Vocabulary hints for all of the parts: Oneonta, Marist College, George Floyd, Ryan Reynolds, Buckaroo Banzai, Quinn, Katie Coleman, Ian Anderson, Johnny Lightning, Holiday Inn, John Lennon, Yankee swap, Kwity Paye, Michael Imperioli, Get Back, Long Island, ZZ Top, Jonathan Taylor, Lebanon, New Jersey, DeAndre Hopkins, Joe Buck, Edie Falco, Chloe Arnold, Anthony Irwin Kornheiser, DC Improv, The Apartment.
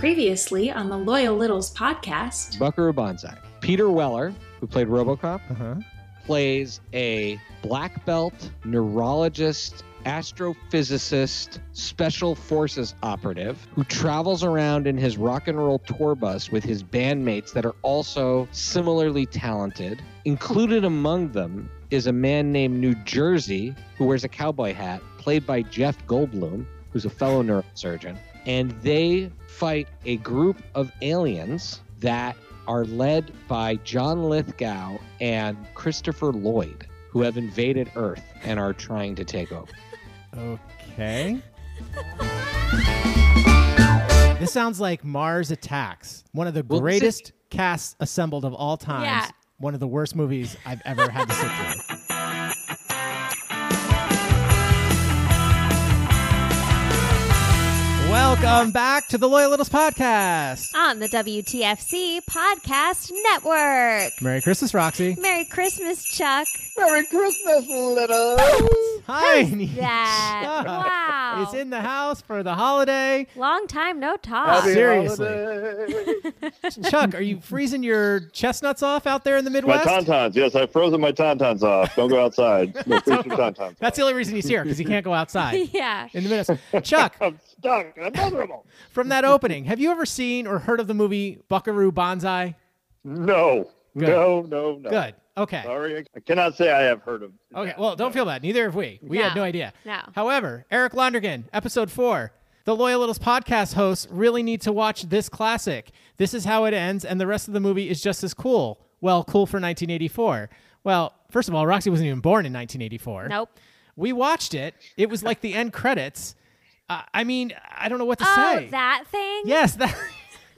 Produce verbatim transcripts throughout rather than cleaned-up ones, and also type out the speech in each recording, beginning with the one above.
previously on the Loyal Littles podcast, Buckaroo Banzai. Peter Weller, who played Robocop, uh-huh. plays a black belt neurologist, astrophysicist, special forces operative who travels around in his rock and roll tour bus with his bandmates that are also similarly talented. Included among them is a man named New Jersey who wears a cowboy hat, played by Jeff Goldblum, who's a fellow neurosurgeon. And they fight a group of aliens that are led by John Lithgow and Christopher Lloyd, who have invaded Earth and are trying to take over. Okay. This sounds like Mars Attacks, one of the we'll greatest see. casts assembled of all time. Yeah. One of the worst movies I've ever had to sit through. Welcome back to the Loyal Littles podcast on the W T F C Podcast Network. Merry Christmas, Roxy. Merry Christmas, Chuck. Merry Christmas, Littles. Hi, that? Chuck. Wow. It's in the house for the holiday. Long time no talk. Happy Seriously. Chuck, are you freezing your chestnuts off out there in the Midwest? My tauntauns. Yes, I've frozen my tauntauns off. Don't go outside. No, freeze your tauntauns. That's the only reason he's here, because he can't go outside. Yeah. In the Midwest. Chuck. I'm stuck. From that opening, have you ever seen or heard of the movie Buckaroo Banzai? No. Good. No, no, no. Good. Okay. Sorry, I cannot say I have heard of it. Okay, well, don't feel bad. Neither have we. We no. had no idea. No. However, Eric Lonergan, episode four, the Loyal Littles podcast hosts really need to watch this classic. This is how it ends, and the rest of the movie is just as cool. Well, cool for nineteen eighty-four. Well, first of all, Roxy wasn't even born in nineteen eighty-four. Nope. We watched it. It was like the end credits. Uh, I mean, I don't know what to oh, say. Oh, that thing? Yes. That,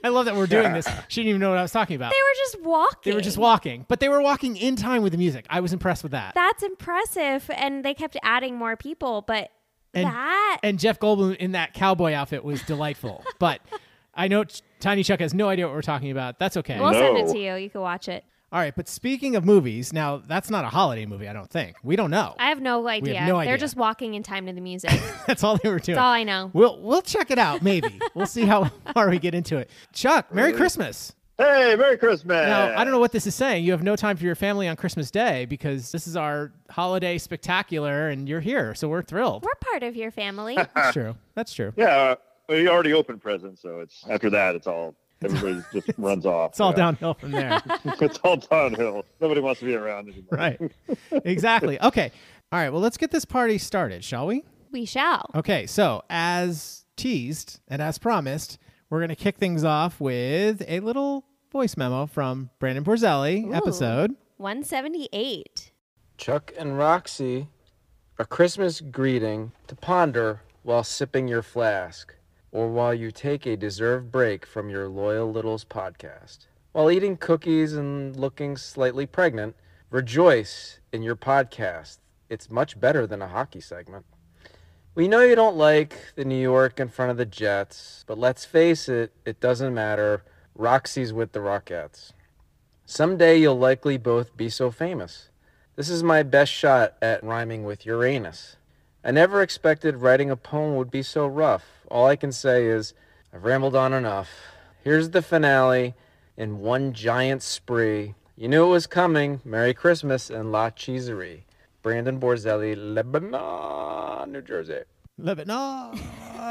I love that we're doing this. She didn't even know what I was talking about. They were just walking. They were just walking. But they were walking in time with the music. I was impressed with that. That's impressive. And they kept adding more people. But and, that... And Jeff Goldblum in that cowboy outfit was delightful. But I know Tiny Chuck has no idea what we're talking about. That's okay. We'll no. send it to you. You can watch it. All right, but speaking of movies, now that's not a holiday movie, I don't think. We don't know. I have no idea. We have no idea. They're just walking in time to the music. That's all they were doing. That's all I know. We'll we'll check it out, maybe. We'll see how far we get into it. Chuck, Merry Christmas. Hey, Merry Christmas. Now, I don't know what this is saying. You have no time for your family on Christmas Day because this is our holiday spectacular, and you're here, so we're thrilled. We're part of your family. That's true. That's true. Yeah, uh, we already opened presents, so it's after that, it's all... Everybody just runs off. It's all yeah. downhill from there. It's all downhill. Nobody wants to be around anymore. Right. Exactly. Okay. All right. Well, let's get this party started, shall we? We shall. Okay. So as teased and as promised, we're going to kick things off with a little voice memo from Brandon Borzelli, Ooh, episode one seventy-eight. Chuck and Roxy, a Christmas greeting to ponder while sipping your flask, or while you take a deserved break from your Loyal Littles podcast. While eating cookies and looking slightly pregnant, rejoice in your podcast. It's much better than a hockey segment. We know you don't like the New York in front of the Jets, but let's face it, it doesn't matter. Roxy's with the Rockettes. Someday you'll likely both be so famous. This is my best shot at rhyming with Uranus. I never expected writing a poem would be so rough. All I can say is, I've rambled on enough. Here's the finale in one giant spree. You knew it was coming. Merry Christmas and La Cheeserie. Brandon Borzelli, Lebanon, New Jersey. Lebanon,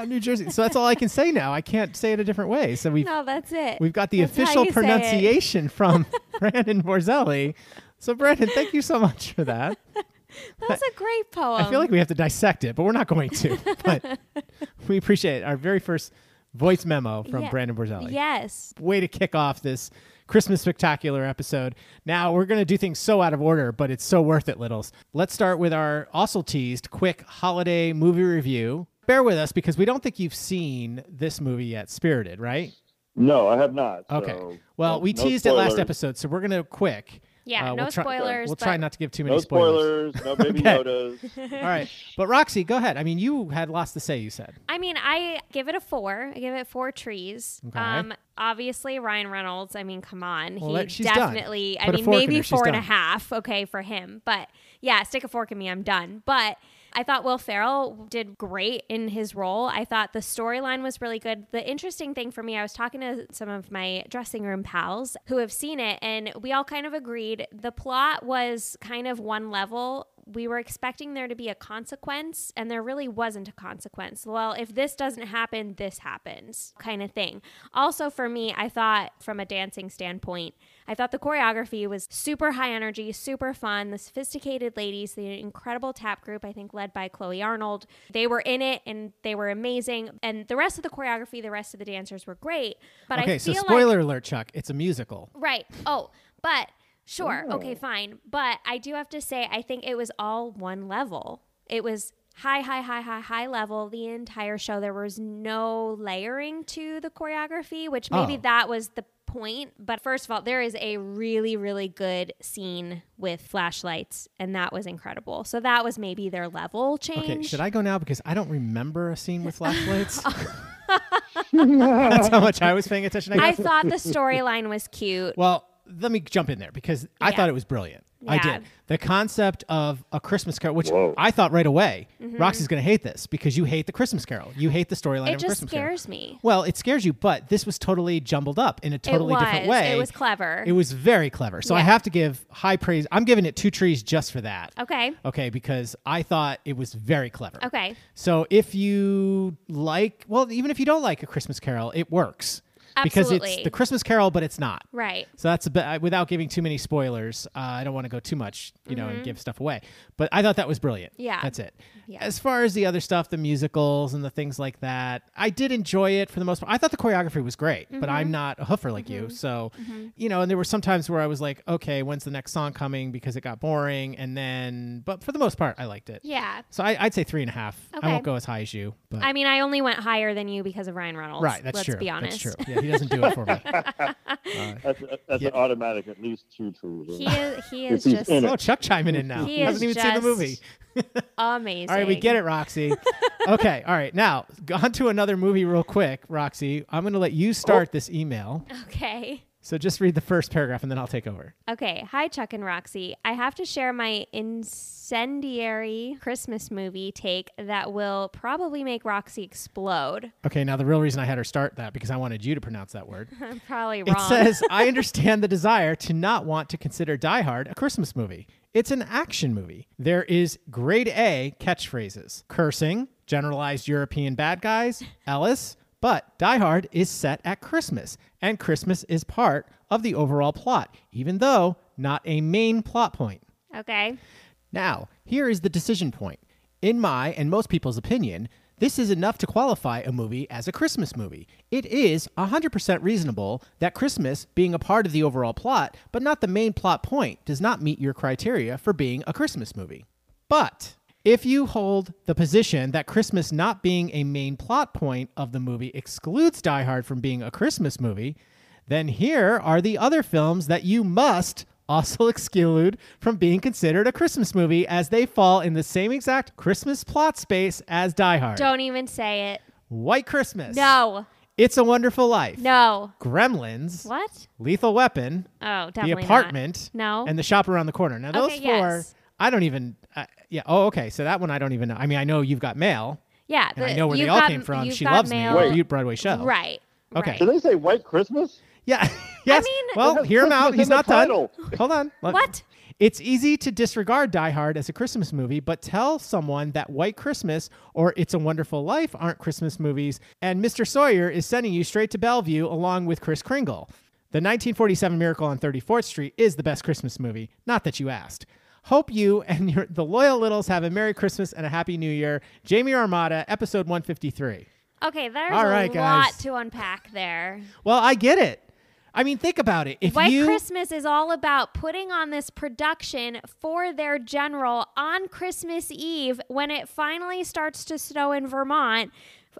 New Jersey. So that's all I can say now. I can't say it a different way. So we've, no, that's it. We've got the that's official pronunciation from Brandon Borzelli. So, Brandon, thank you so much for that. That was a great poem. I feel like we have to dissect it, but we're not going to. But we appreciate it. Our very first voice memo from yeah. Brandon Borzelli. Yes. Way to kick off this Christmas Spectacular episode. Now, we're going to do things so out of order, but it's so worth it, Littles. Let's start with our also teased quick holiday movie review. Bear with us because we don't think you've seen this movie yet, Spirited, right? No, I have not. Okay. So well, no, we teased no it last episode, so we're going to quick... Yeah, uh, no we'll try, spoilers. We'll try not to give too many no spoilers. spoilers. No baby Yodas. Okay. All right. But Roxy, go ahead. I mean, you had lots to say, you said. I mean, I give it a four. I give it four trees. Okay. Um, obviously, Ryan Reynolds, I mean, come on. Well, he she's definitely, done. I Put mean, maybe four and done. a half, okay, for him. But yeah, stick a fork in me. I'm done. But I thought Will Ferrell did great in his role. I thought the storyline was really good. The interesting thing for me, I was talking to some of my dressing room pals who have seen it, and we all kind of agreed the plot was kind of one level. We were expecting there to be a consequence, and there really wasn't a consequence. Well, if this doesn't happen, this happens kind of thing. Also for me, I thought from a dancing standpoint, I thought the choreography was super high energy, super fun. The sophisticated ladies, the incredible tap group, I think led by Chloe Arnold, they were in it and they were amazing. And the rest of the choreography, the rest of the dancers were great. But okay, I feel so spoiler like, alert, Chuck, it's a musical. Right. Oh, but... Sure. Ooh. Okay, fine. But I do have to say, I think it was all one level. It was high, high, high, high, high level the entire show. There was no layering to the choreography, which maybe oh. that was the point. But first of all, there is a really, really good scene with flashlights, and that was incredible. So that was maybe their level change. Okay, should I go now? Because I don't remember a scene with flashlights. That's how much I was paying attention. I, I thought the storyline was cute. Well... Let me jump in there because I yeah. thought it was brilliant. Yeah. I did. The concept of a Christmas Carol, which Whoa. I thought right away, mm-hmm. Roxy's going to hate this because you hate the Christmas Carol. You hate the storyline of Christmas Carol. It just scares me. Well, it scares you, but this was totally jumbled up in a totally different way. It was clever. It was very clever. So yeah. I have to give high praise. I'm giving it two trees just for that. Okay. Okay, because I thought it was very clever. Okay. So if you like, well, even if you don't like a Christmas Carol, it works. Absolutely. Because it's the Christmas Carol, but it's not. Right. So that's a bit, without giving too many spoilers, uh, I don't want to go too much, you mm-hmm. know, and give stuff away. But I thought that was brilliant. Yeah. That's it. Yeah. As far as the other stuff, the musicals and the things like that, I did enjoy it for the most part. I thought the choreography was great, mm-hmm. but I'm not a hoofer like mm-hmm. you. So, mm-hmm. you know, and there were some times where I was like, okay, when's the next song coming? Because it got boring. And then, but for the most part, I liked it. Yeah. So I, I'd say three and a half. Okay. I won't go as high as you. But I mean, I only went higher than you because of Ryan Reynolds. Right. That's Let's true. Let's be honest. That's true. Yeah. He doesn't do it for me. Uh, that's a, that's yeah. an automatic at least two truths. He is, he is just... Oh, Chuck chiming in now. He, he hasn't even seen the movie. Amazing. All right, we get it, Roxy. Okay, all right. Now, on to another movie real quick, Roxy. I'm going to let you start oh. this email. Okay. So just read the first paragraph and then I'll take over. Okay. Hi, Chuck and Roxy. I have to share my incendiary Christmas movie take that will probably make Roxy explode. Okay. Now, the real reason I had her start that because I wanted you to pronounce that word. I'm probably wrong. It says, I understand the desire to not want to consider Die Hard a Christmas movie. It's an action movie. There is grade A catchphrases, cursing, generalized European bad guys, Ellis, but Die Hard is set at Christmas, and Christmas is part of the overall plot, even though not a main plot point. Okay. Now, here is the decision point. In my and most people's opinion, this is enough to qualify a movie as a Christmas movie. It is one hundred percent reasonable that Christmas being a part of the overall plot, but not the main plot point, does not meet your criteria for being a Christmas movie. But... if you hold the position that Christmas not being a main plot point of the movie excludes Die Hard from being a Christmas movie, then here are the other films that you must also exclude from being considered a Christmas movie as they fall in the same exact Christmas plot space as Die Hard. Don't even say it. White Christmas. No. It's a Wonderful Life. No. Gremlins. What? Lethal Weapon. Oh, definitely not. The Apartment. Not. No. And The Shop Around the Corner. Now, okay, those four... Yes. I don't even, uh, yeah, oh, okay, so that one I don't even know. I mean, I know You've Got Mail. Yeah. The, and I know where they all got, came from. She Loves Mail. Me, a Broadway show. Right. Okay. Right. Did they say White Christmas? Yeah. Yes. I mean, well, hear him out. He's not done. Hold on. Look. What? It's easy to disregard Die Hard as a Christmas movie, but tell someone that White Christmas or It's a Wonderful Life aren't Christmas movies, and Mister Sawyer is sending you straight to Bellevue along with Kris Kringle. The nineteen forty-seven Miracle on thirty-fourth street is the best Christmas movie. Not that you asked. Hope you and your, the loyal littles have a Merry Christmas and a Happy New Year. Jamie Armada, episode one fifty-three. Okay, there's All right, a guys. lot to unpack there. Well, I get it. I mean, think about it. If White you, Christmas is all about putting on this production for their general on Christmas Eve when it finally starts to snow in Vermont.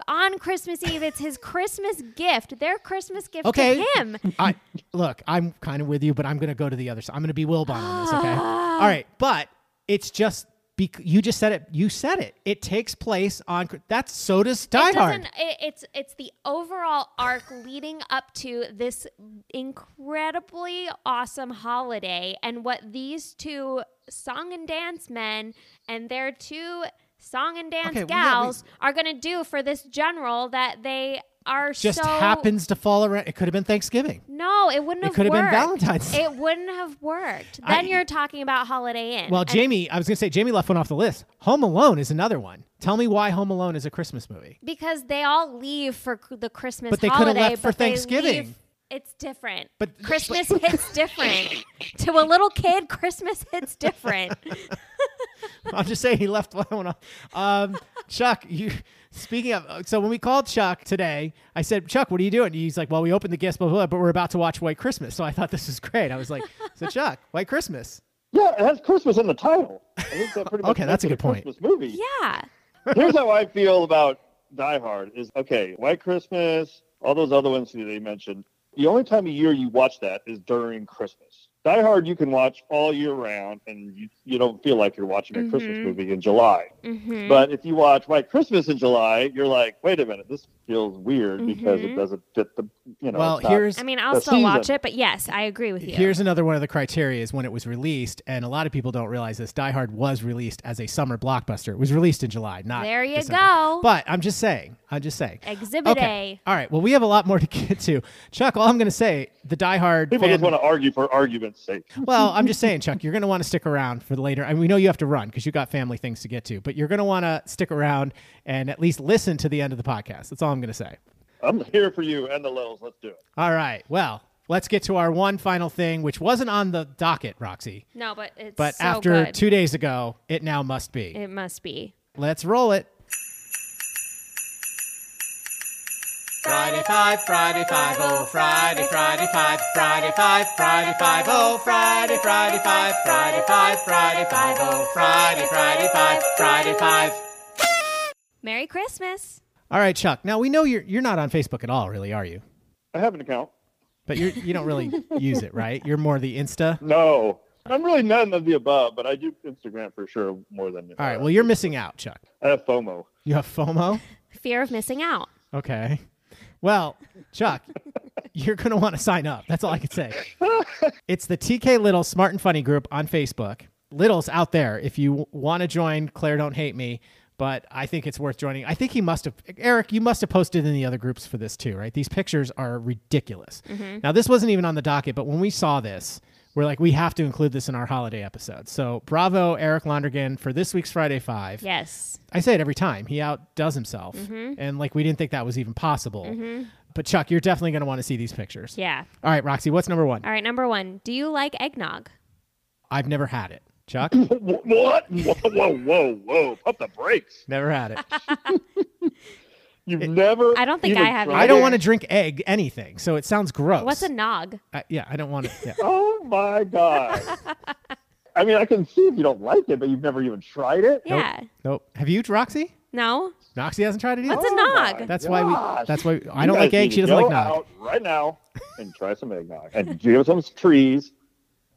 On Christmas Eve, it's his Christmas gift, their Christmas gift okay. to him. I, look, I'm kind of with you, but I'm going to go to the other side. I'm going to be Wilbon on this, okay? All right, but it's just... Bec- you just said it. You said it. It takes place on... That's so does Die it Hard. It, it's, it's the overall arc leading up to this incredibly awesome holiday and what these two song and dance men and their two song and dance okay, gals well, yeah, we, are going to do for this general that they are just so... happens to fall around. It could have been Thanksgiving. No, it wouldn't it have worked. It could have been Valentine's. It wouldn't have worked. Then I, you're talking about Holiday Inn. Well, Jamie, I was going to say, Jamie left one off the list. Home Alone is another one. Tell me why Home Alone is a Christmas movie. Because they all leave for the Christmas holiday. But they holiday, could have left for Thanksgiving. Leave, it's different. But Christmas like, hits different. To a little kid, Christmas hits different. I'm just saying he left one off. Um, Chuck, you... Speaking of, so when we called Chuck today, I said, Chuck, what are you doing? He's like, well, we opened the guest, blah, blah, blah, but we're about to watch White Christmas. So I thought this was great. I was like, so Chuck, White Christmas. Yeah, it has Christmas in the title. I think that pretty much okay, that's a good point. Christmas movie. Yeah. Here's how I feel about Die Hard is, okay, White Christmas, all those other ones that they mentioned. The only time a year you watch that is during Christmas. Die Hard you can watch all year round, and you, you don't feel like you're watching a mm-hmm. Christmas movie in July. Mm-hmm. But if you watch White Christmas in July, you're like, wait a minute, this feels weird mm-hmm. because it doesn't fit the, you know. Well, here's, I mean, I'll still season. watch it, but yes, I agree with you. Here's another one of the criteria is when it was released, and a lot of people don't realize this, Die Hard was released as a summer blockbuster. It was released in July, not There you December. go. But I'm just saying, I'm just saying. Exhibit okay. A. All right, well, we have a lot more to get to. Chuck, all I'm going to say, the Die Hard People fan, just want to argue for argument. Sake. Well, I'm just saying, Chuck, you're going to want to stick around for the later. I mean, we know you have to run because you've got family things to get to, but you're going to want to stick around and at least listen to the end of the podcast. That's all I'm going to say. I'm here for you and the littles. Let's do it. All right. Well, let's get to our one final thing, which wasn't on the docket, Roxy. No, but it's But so after good. two days ago, it now must be. It must be. Let's roll it. Friday five, Friday five, oh, Friday, Friday five, Friday five, Friday five, oh, Friday, Friday five, Friday five, Friday five, oh, Friday, Friday five, Friday five. Merry Christmas. All right, Chuck. Now we know you're you're not on Facebook at all, really, are you? I have an account. But you're you don't really use it, right? You're more the Insta? No. I'm really none of the above, but I do Instagram for sure more than you. All right, well you're missing out, Chuck. I have FOMO. You have FOMO? Fear of missing out. Okay. Well, Chuck, you're going to want to sign up. That's all I can say. It's the T K Little Smart and Funny group on Facebook. Little's out there. If you want to join, Claire, don't hate me, but I think it's worth joining. I think he must have, Eric, you must have posted in the other groups for this too, right? These pictures are ridiculous. Mm-hmm. Now, this wasn't even on the docket, but when we saw this, we're like, we have to include this in our holiday episode. So bravo, Eric Lonergan, for this week's Friday Five. Yes. I say it every time. He outdoes himself. Mm-hmm. And like, we didn't think that was even possible. Mm-hmm. But Chuck, you're definitely going to want to see these pictures. Yeah. All right, Roxy, what's number one? All right, number one. Do you like eggnog? I've never had it. Chuck? What? Whoa, whoa, whoa, whoa. Pump the brakes. Never had it. You've it, never. I don't think I have. I don't want to drink egg anything, so it sounds gross. What's a nog? I, yeah, I don't want to. Yeah. Oh my god! I mean, I can see if you don't like it, but you've never even tried it. Yeah. Nope. nope. Have you, Roxy? No. Roxy hasn't tried it either. That's a nog. Oh that's gosh. why we. That's why we, I don't like egg. She doesn't like nog. Right now, and try some eggnog, and do you have some trees.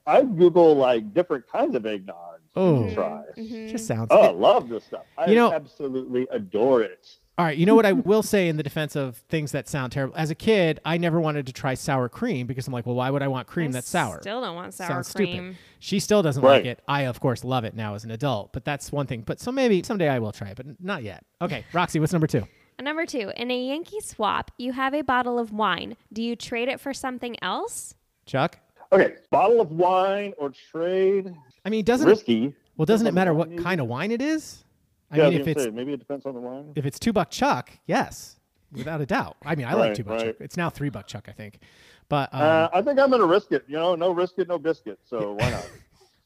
I Google like different kinds of eggnog. Oh, try. Mm-hmm. Just sounds. Oh, I love this stuff. I you know, absolutely adore it. All right, you know what I will say in the defense of things that sound terrible? As a kid, I never wanted to try sour cream because I'm like, well, why would I want cream I that's sour? I still don't want sour Sounds cream. Stupid. She still doesn't right. like it. I, of course, love it now as an adult, but that's one thing. But so maybe someday I will try it, but not yet. Okay, Roxy, what's number two? Number two, in a Yankee swap, you have a bottle of wine. Do you trade it for something else? Chuck? Okay, bottle of wine or trade? I mean, doesn't risky. It, well, doesn't it matter what need? kind of wine it is? I yeah, mean, I if it's say, maybe it depends on the wine. If it's two buck Chuck, yes, without a doubt. I mean, I right, like two buck right. Chuck. It's now three buck Chuck, I think. But um, uh, I think I'm gonna risk it. You know, no risk it, no biscuit. So why not?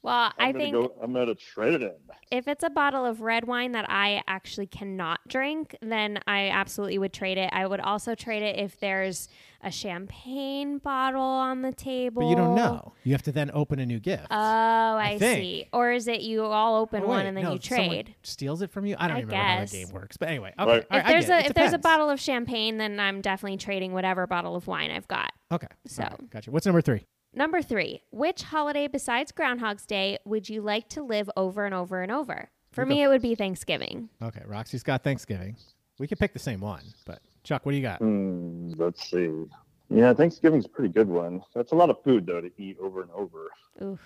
Well, I'm I think go, I'm gonna trade it in. If it's a bottle of red wine that I actually cannot drink, then I absolutely would trade it. I would also trade it if there's a champagne bottle on the table. But you don't know. You have to then open a new gift. Oh, I, I see. Or is it you all open oh, one wait, and then no, you trade? Steals it from you? I don't I remember guess. how that game works. But anyway, okay. Right. If, right, there's, a, if there's a bottle of champagne, then I'm definitely trading whatever bottle of wine I've got. Okay. So right. Gotcha. What's number three? Number three, which holiday besides Groundhog's Day would you like to live over and over and over? For me, it would be Thanksgiving. Okay, Roxy's got Thanksgiving. We could pick the same one, but Chuck, what do you got? Mm, let's see. Yeah, Thanksgiving's a pretty good one. That's a lot of food, though, to eat over and over. Oof.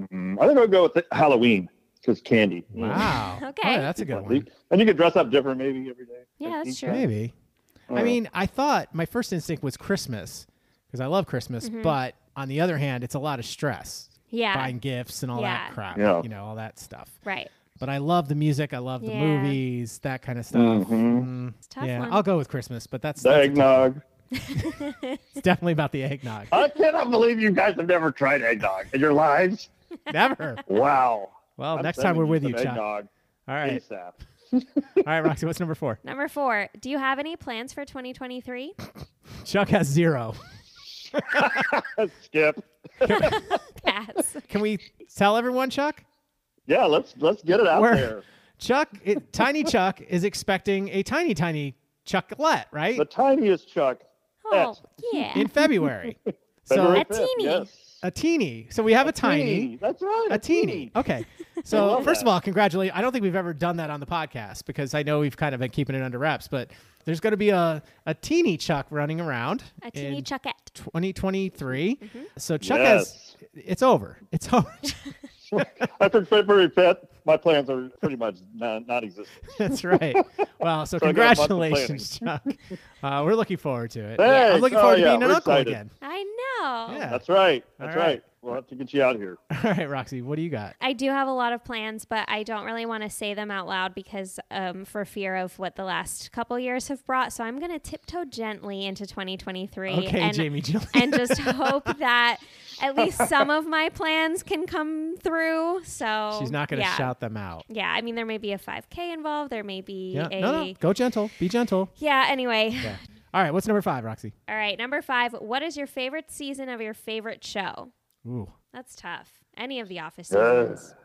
Mm-hmm. I think I'll go with Halloween. Because candy. Wow. Okay. Oh, that's a good one. And you could dress up different maybe every day. Yeah, that's true. Maybe. Uh, I mean, I thought my first instinct was Christmas because I love Christmas. Mm-hmm. But on the other hand, it's a lot of stress. Yeah. Buying gifts and all yeah. that crap. Yeah. You know, all that stuff. Right. But I love the music. I love the yeah. movies, that kind of stuff. Mm-hmm. Mm-hmm. It's tough yeah. one. I'll go with Christmas, but that's... The that's eggnog. It's definitely about the eggnog. I cannot believe you guys have never tried eggnog in your lives. Never. Wow. Well, I'm next time we're with you, Chuck. Dog. All right. All right, Roxy, what's number four? Number four. Do you have any plans for twenty twenty-three? Chuck has zero. Skip. Pass. Can we tell everyone, Chuck? Yeah, let's let's get it out we're, there. Chuck, it, Tiny Chuck is expecting a tiny, tiny Chucklet, right? The tiniest Chuck. Oh, yeah. In February. February so, fifth, a teeny. Yes. A teeny. So we have a, a tiny. Teeny. That's right. A, a teeny. teeny. Okay. So first that. of all, congratulations. I don't think we've ever done that on the podcast because I know we've kind of been keeping it under wraps, but there's going to be a, a teeny Chuck running around. A teeny Chuckette. twenty twenty-three. Mm-hmm. So Chuck yes. has, it's over. It's over. After February fifth, my plans are pretty much non- non-existent. That's right. Well, so, so congratulations, Chuck. Uh, we're looking forward to it. Hey, yeah. I'm looking oh, forward yeah, to being an uncle excited. again. I know. Yeah. That's right. That's right. right. We'll have to get you out here. All right, Roxy, what do you got? I do have a lot of plans, but I don't really want to say them out loud because um, for fear of what the last couple years have brought. So I'm going to tiptoe gently into twenty twenty-three okay, and, Jamie Julie. and just hope that at least some of my plans can come through. So she's not going to yeah. shout them out. Yeah. I mean, there may be a five K involved. There may be yeah. a... No, no. Go gentle. Be gentle. Yeah. Anyway. Yeah. All right, what's number five, Roxy? All right, number five. What is your favorite season of your favorite show? Ooh. That's tough. Any of the Office seasons. Uh,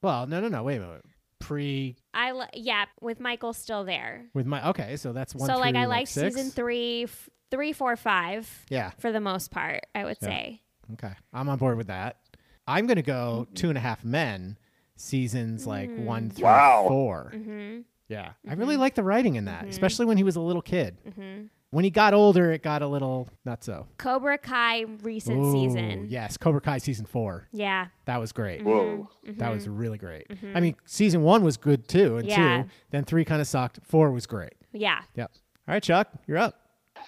well, no, no, no. Wait a minute. Pre... I l- yeah, with Michael still there. With my Okay, so that's one, So, like, through, I like season three, f- three, four, five. Yeah. For the most part, I would yeah. say. Okay, I'm on board with that. I'm going to go mm-hmm. Two and a Half Men seasons, mm-hmm. like, one through wow. four. Mm-hmm. Yeah. Mm-hmm. I really like the writing in that, mm-hmm. especially when he was a little kid. Mm-hmm. When he got older, it got a little not so. Cobra Kai recent Ooh, season. Yes, Cobra Kai season four. Yeah. That was great. Mm-hmm. Whoa. Mm-hmm. That was really great. Mm-hmm. I mean, season one was good too, and yeah. two. Then three kind of sucked. Four was great. Yeah. Yep. All right, Chuck, you're up.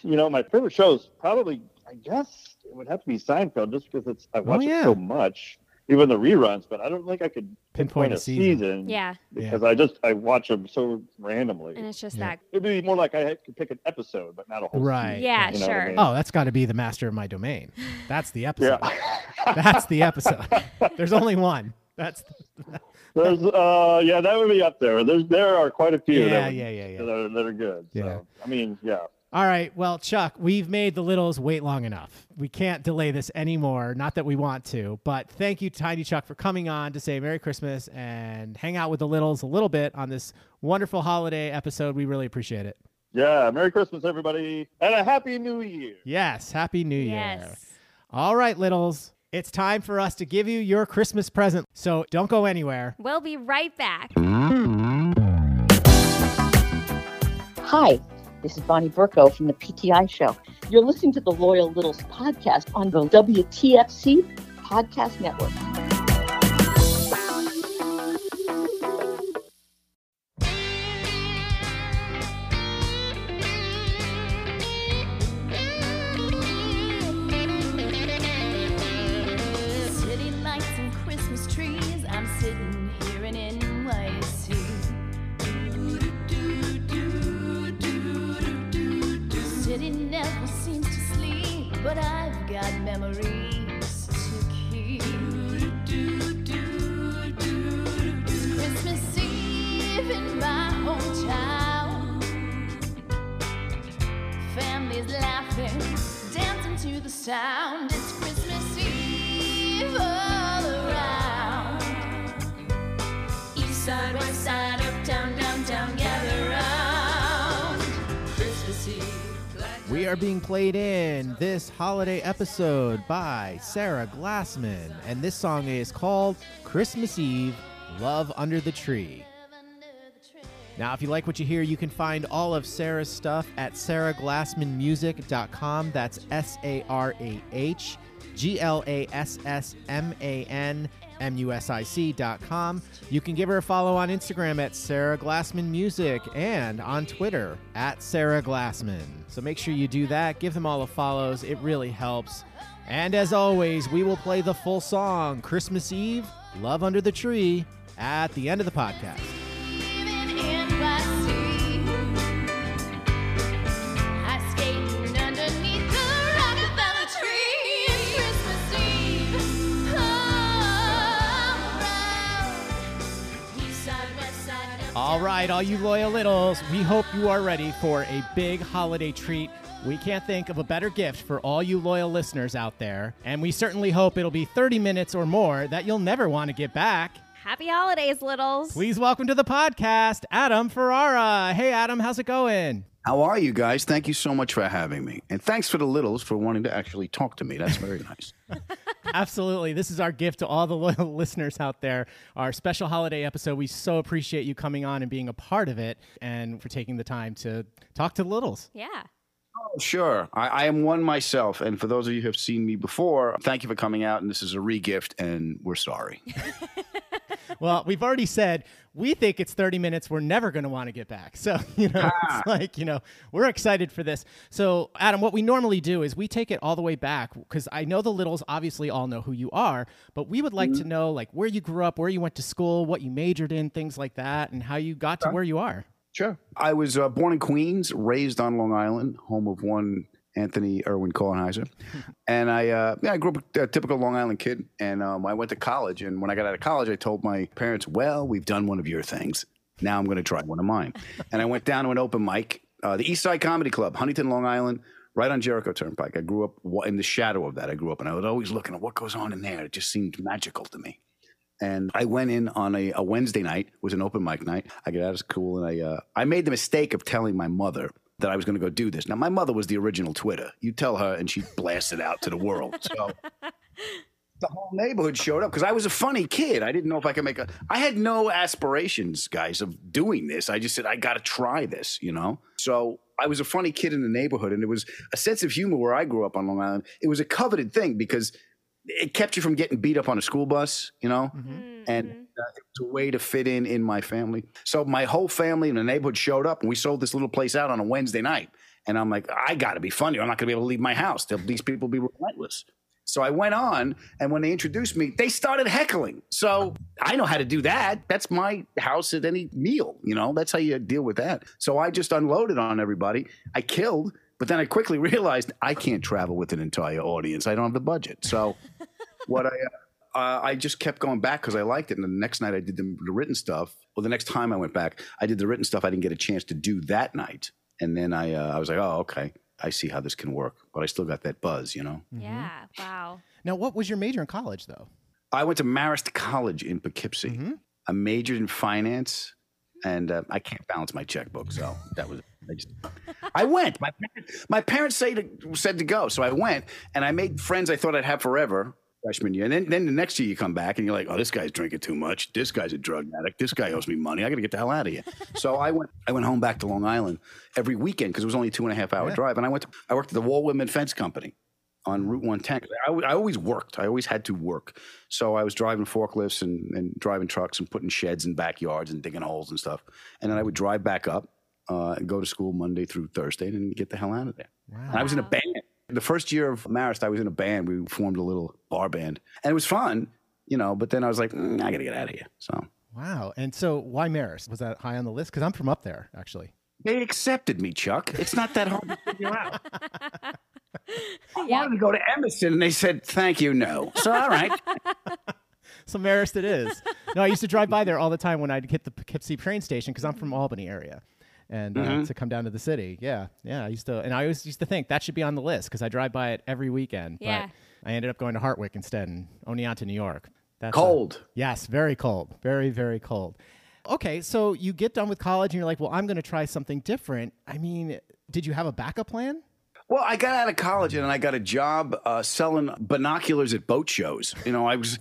You know, my favorite shows probably, I guess, it would have to be Seinfeld just because it's I watch oh, yeah. it so much, even the reruns, but I don't think I could pinpoint, pinpoint a season. season yeah. Because yeah. I just, I watch them so randomly. And it's just yeah. that. It'd be more like I could pick an episode, but not a whole right. season. Yeah, you know sure. I mean? Oh, that's got to be the master of my domain. That's the episode. Yeah. That's the episode. There's only one. That's. The... There's, uh, yeah, that would be up there. There's, there are quite a few yeah, that, would, yeah, yeah, yeah. That, are, that are good. Yeah. So, I mean, yeah. All right. Well, Chuck, we've made the littles wait long enough. We can't delay this anymore. Not that we want to, but thank you, Tiny Chuck, for coming on to say Merry Christmas and hang out with the littles a little bit on this wonderful holiday episode. We really appreciate it. Yeah. Merry Christmas, everybody. And a Happy New Year. Yes. Happy New yes. Year. All right, littles. It's time for us to give you your Christmas present. So don't go anywhere. We'll be right back. Hi. This is Bonnie Burko from the P T I show. You're listening to the Loyal Littles podcast on the W T F C podcast network. City lights and Christmas trees. I'm sitting here in N Y C. It never seems to sleep, but I've got memories to keep. It's Christmas Eve in my hometown. Families laughing, dancing to the sound. It's Christmas Eve all around. East side, west side, uptown, downtown, gather round. Christmas Eve. We are being played in this holiday episode by Sarah Glassman, and this song is called Christmas Eve, Love Under the Tree. Now, if you like what you hear, you can find all of Sarah's stuff at sarah glassman music dot com. That's S A R A H G L A S S M A N music music dot com. You can give her a follow on Instagram at Sarah Glassman Music and on Twitter at Sarah Glassman. So make sure you do that. Give them all the follows. It really helps. And as always, we will play the full song, Christmas Eve, Love Under the Tree, at the end of the podcast. All right, all you loyal littles, we hope you are ready for a big holiday treat. We can't think of a better gift for all you loyal listeners out there, and we certainly hope it'll be thirty minutes or more that you'll never want to get back. Happy holidays, littles. Please welcome to the podcast, Adam Ferrara. Hey, Adam, how's it going? How are you guys? Thank you so much for having me. And thanks for the littles for wanting to actually talk to me. That's very nice. Absolutely. This is our gift to all the loyal listeners out there. Our special holiday episode. We so appreciate you coming on and being a part of it and for taking the time to talk to the littles. Yeah. Oh, sure. I, I am one myself. And for those of you who have seen me before, thank you for coming out. And this is a re-gift and we're sorry. Well, we've already said we think it's thirty minutes we're never going to want to get back. So, you know, ah. it's like, you know, we're excited for this. So, Adam, what we normally do is we take it all the way back because I know the littles obviously all know who you are, but we would like mm-hmm. to know, like, where you grew up, where you went to school, what you majored in, things like that, and how you got to where you are. Sure. I was uh, born in Queens, raised on Long Island, home of one Anthony Irwin Kornheiser. And I uh, yeah, I grew up a typical Long Island kid. And um, I went to college. And when I got out of college, I told my parents, well, we've done one of your things. Now I'm going to try one of mine. And I went down to an open mic, uh, the East Side Comedy Club, Huntington, Long Island, right on Jericho Turnpike. I grew up in the shadow of that. I grew up and I was always looking at what goes on in there. It just seemed magical to me. And I went in on a, a Wednesday night. It was an open mic night. I got out of school and I uh, I made the mistake of telling my mother that I was going to go do this. Now, my mother was the original Twitter. You tell her and she blasts it out to the world. So the whole neighborhood showed up because I was a funny kid. I didn't know if I could make a – I had no aspirations, guys, of doing this. I just said, I got to try this, you know. So I was a funny kid in the neighborhood, and it was a sense of humor where I grew up on Long Island. It was a coveted thing because it kept you from getting beat up on a school bus, you know, mm-hmm. and – Uh, it was a way to fit in in my family. So my whole family in the neighborhood showed up and we sold this little place out on a Wednesday night. And I'm like, I got to be funny. I'm not going to be able to leave my house. These people be relentless. So I went on and when they introduced me, they started heckling. So I know how to do that. That's my house at any meal. You know, that's how you deal with that. So I just unloaded on everybody. I killed, but then I quickly realized I can't travel with an entire audience. I don't have the budget. So what I... Uh, Uh, I just kept going back because I liked it. And the next night I did the, the written stuff. Well, the next time I went back, I did the written stuff. I didn't get a chance to do that night. And then I uh, I was like, oh, okay. I see how this can work. But I still got that buzz, you know? Yeah. Wow. Now, what was your major in college, though? I went to Marist College in Poughkeepsie. Mm-hmm. I majored in finance. And uh, I can't balance my checkbook. So that was I, just, I went. My, my parents say to, said to go. So I went. And I made friends I thought I'd have forever. Freshman year. And then, then the next year you come back and you're like, oh, this guy's drinking too much. This guy's a drug addict. This guy owes me money. I got to get the hell out of here. So I went I went home back to Long Island every weekend because it was only a two and a half hour yeah. drive. And I went to, I worked at the Wall Woodman Fence Company on Route one ten. I, I always worked. I always had to work. So I was driving forklifts and, and driving trucks and putting sheds in backyards and digging holes and stuff. And then I would drive back up uh, and go to school Monday through Thursday and get the hell out of there. Wow. And I was in a band. The first year of Marist, I was in a band. We formed a little bar band. And it was fun, you know, but then I was like, mm, I got to get out of here. So wow. And so why Marist? Was that high on the list? Because I'm from up there, actually. They accepted me, Chuck. It's not that hard to figure out. I yeah. wanted to go to Emerson, and they said, thank you, no. So all right. So Marist it is. No, I used to drive by there all the time when I'd hit the Poughkeepsie train station because I'm from Albany area. And uh, mm-hmm. to come down to the city. Yeah. Yeah. I used to, and I always used to think that should be on the list because I drive by it every weekend. Yeah. But I ended up going to Hartwick instead and Oneonta, New York. That's cold. A, yes. Very cold. Very, very cold. Okay. So you get done with college and you're like, well, I'm going to try something different. I mean, did you have a backup plan? Well, I got out of college and I got a job uh, selling binoculars at boat shows. You know, I was.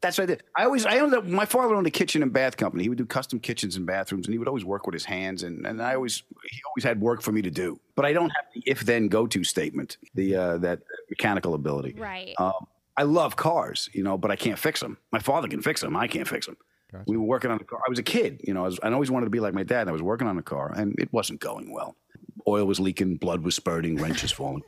That's what I did. I always, I owned a, my father owned a kitchen and bath company. He would do custom kitchens and bathrooms, and he would always work with his hands. And, and I always, he always had work for me to do. But I don't have the if-then go-to statement, the uh, that mechanical ability. Right. Um, I love cars, you know, but I can't fix them. My father can fix them. I can't fix them. Gotcha. We were working on the car. I was a kid, you know, I, was, I always wanted to be like my dad. And I was working on a car and it wasn't going well. Oil was leaking, blood was spurting, wrenches falling.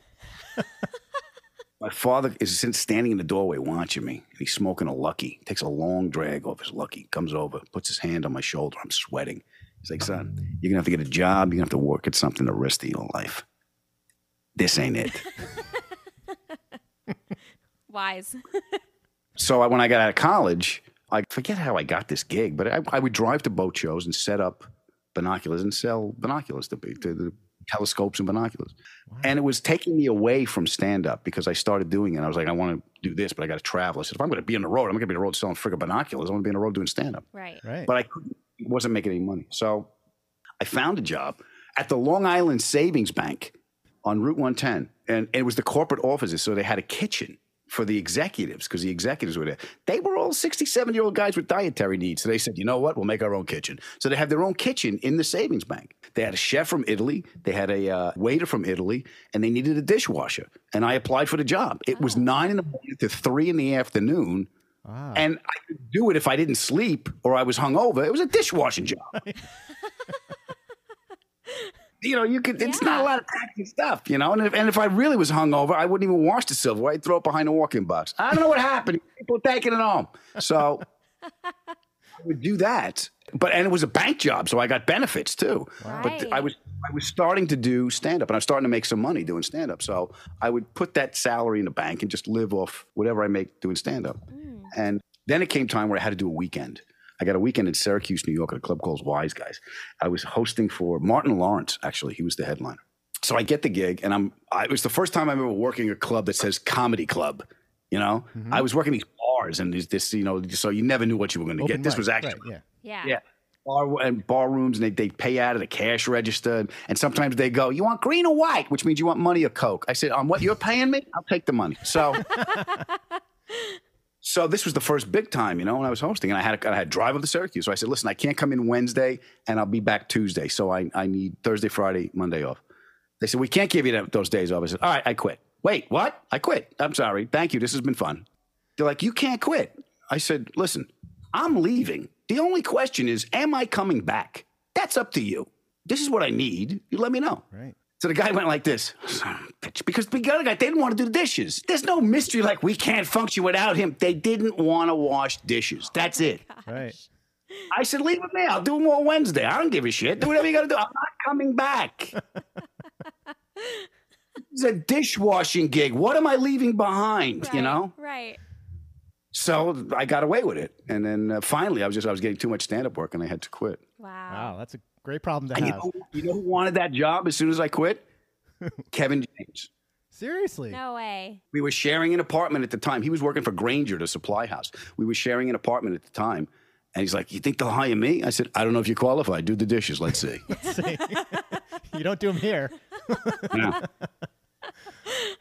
My father is standing in the doorway watching me, and he's smoking a Lucky. Takes a long drag off his Lucky, comes over, puts his hand on my shoulder. I'm sweating. He's like, son, you're going to have to get a job. You're going to have to work at something the rest of your life. This ain't it. Wise. So I, when I got out of college, I forget how I got this gig, but I, I would drive to boat shows and set up binoculars and sell binoculars to be to the telescopes and binoculars. Wow. And it was taking me away from stand-up because I started doing it. I was like, I want to do this, but I got to travel. I said, if I'm going to be on the road, I'm going to be on the road selling friggin' binoculars. I'm going to be on the road doing stand-up. Right. Right. But I couldn't, wasn't making any money. So I found a job at the Long Island Savings Bank on Route one ten. And, and it was the corporate offices. So they had a kitchen for the executives because the executives were there. They were all sixty, seventy-year-old guys with dietary needs. So they said, you know what? We'll make our own kitchen. So they had their own kitchen in the savings bank. They had a chef from Italy. They had a uh, waiter from Italy, and they needed a dishwasher. And I applied for the job. It oh. was nine in the morning to three in the afternoon. Wow. And I could do it if I didn't sleep or I was hungover. It was a dishwashing job. You know, you could. Yeah. It's not a lot of tacky stuff, you know. And if, and if I really was hungover, I wouldn't even wash the silverware. I'd throw it behind the walk-in box. I don't know what happened. People were taking it home, so I would do that. But and it was a bank job, so I got benefits too. Wow. But th- I was I was starting to do stand-up, and I was starting to make some money doing stand-up. So I would put that salary in the bank and just live off whatever I make doing stand-up. Mm. And then it came time where I had to do a weekend. I got a weekend in Syracuse, New York, at a club called Wise Guys. I was hosting for Martin Lawrence, actually. He was the headliner. So I get the gig, and I'm. I, it was the first time I remember working a club that says comedy club, you know? Mm-hmm. I was working these bars, and this, this, you know, so you never knew what you were going to get. This was actually. Right, yeah. Yeah. yeah. Bar, and bar rooms, and they, they pay out of the cash register, and, and sometimes they go, you want green or white, which means you want money or Coke. I said, on um, what you're paying me, I'll take the money. So... So this was the first big time, you know, when I was hosting, and I had a, I had a drive up to Syracuse. So I said, listen, I can't come in Wednesday, and I'll be back Tuesday. So I, I need Thursday, Friday, Monday off. They said, we can't give you that, those days off. I said, all right, I quit. Wait, what? I quit. I'm sorry. Thank you. This has been fun. They're like, you can't quit. I said, listen, I'm leaving. The only question is, am I coming back? That's up to you. This is what I need. You let me know. Right. So the guy went like this, because the other guy, they didn't want to do the dishes. There's no mystery like we can't function without him. They didn't want to wash dishes. That's it. Right. I said, leave it there. I'll do more Wednesday. I don't give a shit. Do whatever you got to do. I'm not coming back. It's a dishwashing gig. What am I leaving behind, right, you know? Right. So I got away with it. And then uh, finally, I was just I was getting too much stand-up work, and I had to quit. Wow. Wow, that's a great problem to and have. You know, you know who wanted that job as soon as I quit? Kevin James. Seriously? No way. We were sharing an apartment at the time. He was working for Granger, the supply house. We were sharing an apartment at the time. And he's like, you think they'll hire me? I said, I don't know if you qualify. Do the dishes. Let's see. Let's see. You don't do them here. No.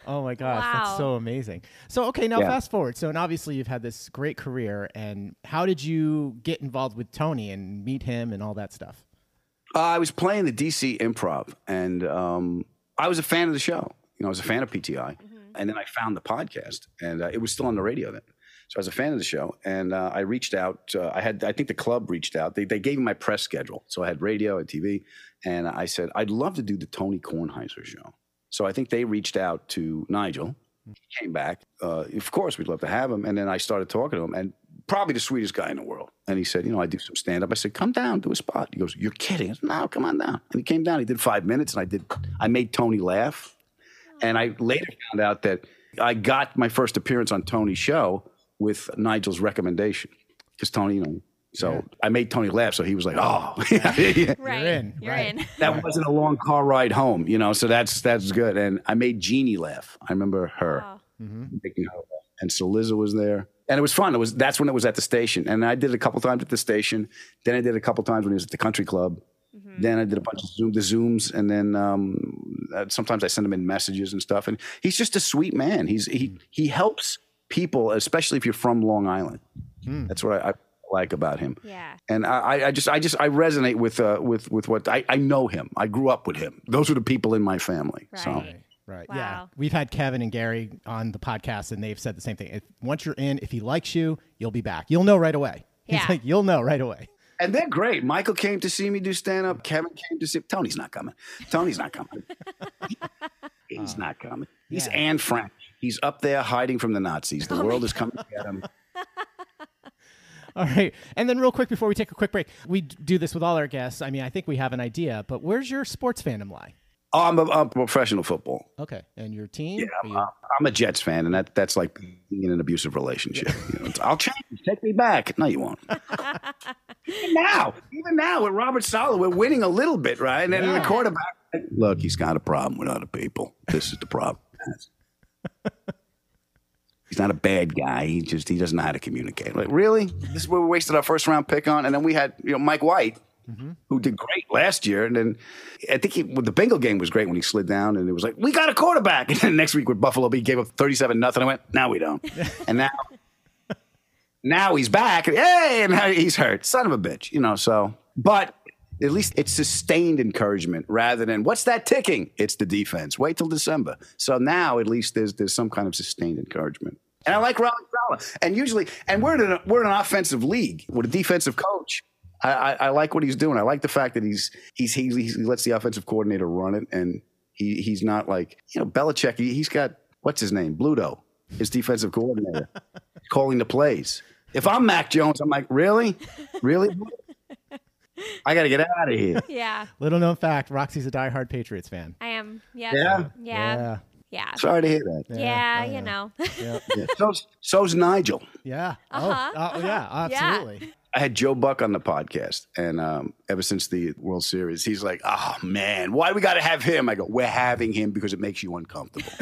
Oh, my gosh. Wow. That's so amazing. So, okay, now yeah. fast forward. So, and obviously you've had this great career. And how did you get involved with Tony and meet him and all that stuff? Uh, I was playing the D C Improv, and um, I was a fan of the show. You know, I was a fan of P T I, mm-hmm. and then I found the podcast, and uh, it was still on the radio then. So I was a fan of the show, and uh, I reached out. Uh, I had, I think the club reached out. They they gave me my press schedule, so I had radio and T V, and I said I'd love to do the Tony Kornheiser show. So I think they reached out to Nigel. Mm-hmm. He came back. Uh, of course, we'd love to have him, and then I started talking to him, and. Probably the sweetest guy in the world. And he said, you know, I do some stand-up. I said, come down, do a spot. He goes, you're kidding. I said, no, come on down. And he came down. He did five minutes, and I did. I made Tony laugh. And I later found out that I got my first appearance on Tony's show with Nigel's recommendation. Because Tony, you know, so yeah. I made Tony laugh. So he was like, oh. Right. You're in. You're right. in. That wasn't a long car ride home, you know, so that's that's good. And I made Jeannie laugh. I remember her. Wow. Making her laugh. And so Liza was there. And it was fun. It was that's when it was at the station, and I did it a couple times at the station. Then I did it a couple times when he was at the country club. Mm-hmm. Then I did a bunch of Zoom, the Zooms, and then um, sometimes I send him in messages and stuff. And he's just a sweet man. He's he he helps people, especially if you're from Long Island. Mm. That's what I, I like about him. Yeah. And I, I just I just I resonate with uh, with with what I, I know him. I grew up with him. Those were the people in my family. Right. So. Right. Wow. Yeah. We've had Kevin and Gary on the podcast, and they've said the same thing. If, once you're in, if he likes you, you'll be back. You'll know right away. Yeah. He's like, you'll know right away. And they're great. Michael came to see me do stand-up. Kevin came to see – Tony's not coming. Tony's not coming. He's um, not coming. He's yeah. Anne Frank. He's up there hiding from the Nazis. The oh world is coming to get him. All right. And then real quick before we take a quick break, we do this with all our guests. I mean, I think we have an idea, but where's your sports fandom lie? Oh, I'm a, I'm professional football. Okay. And your team? Yeah, I'm, you... uh, I'm a Jets fan, and that that's like being in an abusive relationship. You know, it's, I'll change. Take me back. No, you won't. Even now, even now with Robert Saleh, we're winning a little bit, right? And then yeah. the quarterback, look, he's got a problem with other people. This is the problem. He's not a bad guy. He just he doesn't know how to communicate. Like, really? This is where we wasted our first round pick on, and then we had you know Mike White. Mm-hmm. Who did great last year, and then I think he, well, the Bengal game was great when he slid down, and it was like we got a quarterback. And then next week with Buffalo, he gave up thirty-seven nothing. I went, now we don't, and now, now he's back, and hey, and now he's hurt, son of a bitch, you know. So, but at least it's sustained encouragement rather than what's that ticking? It's the defense. Wait till December. So now at least there's there's some kind of sustained encouragement, and I like Robert Saleh, and usually, and we're in a, we're in an offensive league with a defensive coach. I, I like what he's doing. I like the fact that he's he's he, he lets the offensive coordinator run it, and he he's not like you know Belichick. He, he's got what's his name, Bluto, his defensive coordinator, calling the plays. If I'm Mac Jones, I'm like, really, really, I got to get out of here. Yeah. Little known fact: Roxy's a diehard Patriots fan. I am. Yep. Yeah. Yeah. Yeah. Yeah. Sorry to hear that. Yeah, yeah you know. Yeah. Yeah. So's, so's Nigel. Yeah. Uh-huh. Oh, uh, yeah. Absolutely. Yeah. I had Joe Buck on the podcast, and um, ever since the World Series, he's like, oh, man, why do we got to have him? I go, we're having him because it makes you uncomfortable.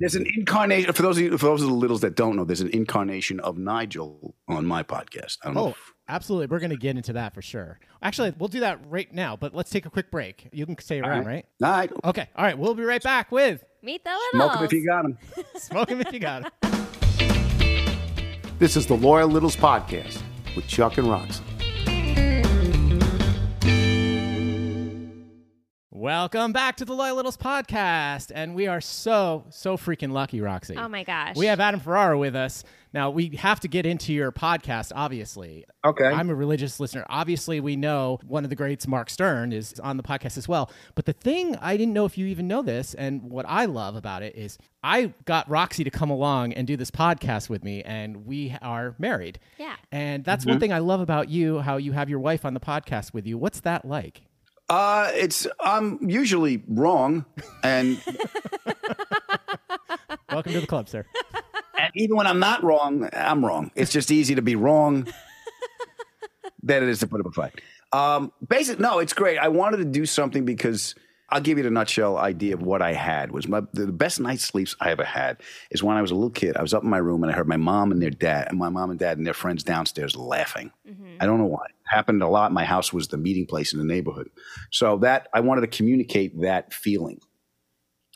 There's an incarnation, for those of you, for those of the littles that don't know, there's an incarnation of Nigel on my podcast. I don't oh, know if- absolutely. We're going to get into that for sure. Actually, we'll do that right now, but let's take a quick break. You can stay around, all right? All right. Okay. All right. We'll be right back with Meet the Littles. Smoke them if you got them. Smoke them if you got them. This is the Laura Littles Podcast with Chuck and Roxy. Welcome back to the Laura Littles Podcast. And we are so, so freaking lucky, Roxy. Oh, my gosh. We have Adam Ferrara with us. Now, we have to get into your podcast, obviously. Okay. I'm a religious listener. Obviously, we know one of the greats, Mark Stern, is on the podcast as well. But the thing, I didn't know if you even know this, and what I love about it is I got Roxy to come along and do this podcast with me, and we are married. Yeah. And that's mm-hmm. one thing I love about you, how you have your wife on the podcast with you. What's that like? Uh, it's I'm usually wrong. And welcome to the club, sir. And even when I'm not wrong, I'm wrong. It's just easy to be wrong than it is to put up a fight. Um, basic, no, it's great. I wanted to do something because I'll give you the nutshell idea of what I had. Was my the best night's sleeps I ever had is when I was a little kid. I was up in my room and I heard my mom and their dad, and my mom and dad and their friends downstairs laughing. Mm-hmm. I don't know why. It happened a lot. My house was the meeting place in the neighborhood. So that I wanted to communicate that feeling.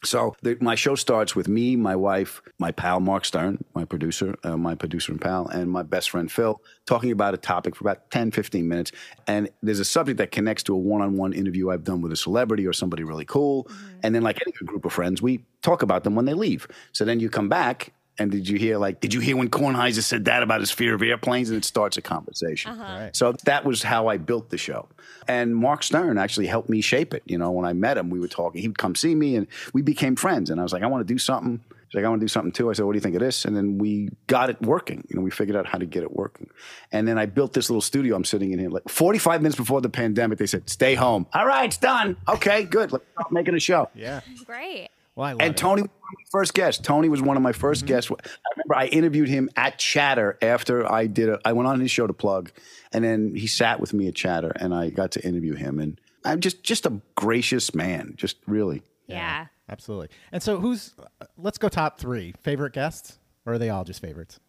So the, my show starts with me, my wife, my pal, Mark Stern, my producer, uh, my producer and pal, and my best friend, Phil, talking about a topic for about ten, fifteen minutes. And there's a subject that connects to a one-on-one interview I've done with a celebrity or somebody really cool. Mm-hmm. And then like any good group of friends, we talk about them when they leave. So then you come back and did you hear like, did you hear when Kornheiser said that about his fear of airplanes? And it starts a conversation. Uh-huh. Right. So that was how I built the show. And Mark Stern actually helped me shape it. You know, when I met him, we were talking, he would come see me and we became friends. And I was like, I want to do something. He's like, I want to do something too. I said, what do you think of this? And then we got it working. You know, we figured out how to get it working. And then I built this little studio. I'm sitting in here like forty-five minutes before the pandemic. They said, stay home. All right, it's done. Okay, good. Let's start making a show. Yeah. Great. Well, I love and Tony it. was my first guest. Tony was one of my first mm-hmm. guests. I remember I interviewed him at Chatter after I did a, I went on his show to plug, and then he sat with me at Chatter, and I got to interview him. And I'm just just a gracious man, just really. Yeah, yeah. Absolutely. And so who's, let's go top three favorite guests, or are they all just favorites?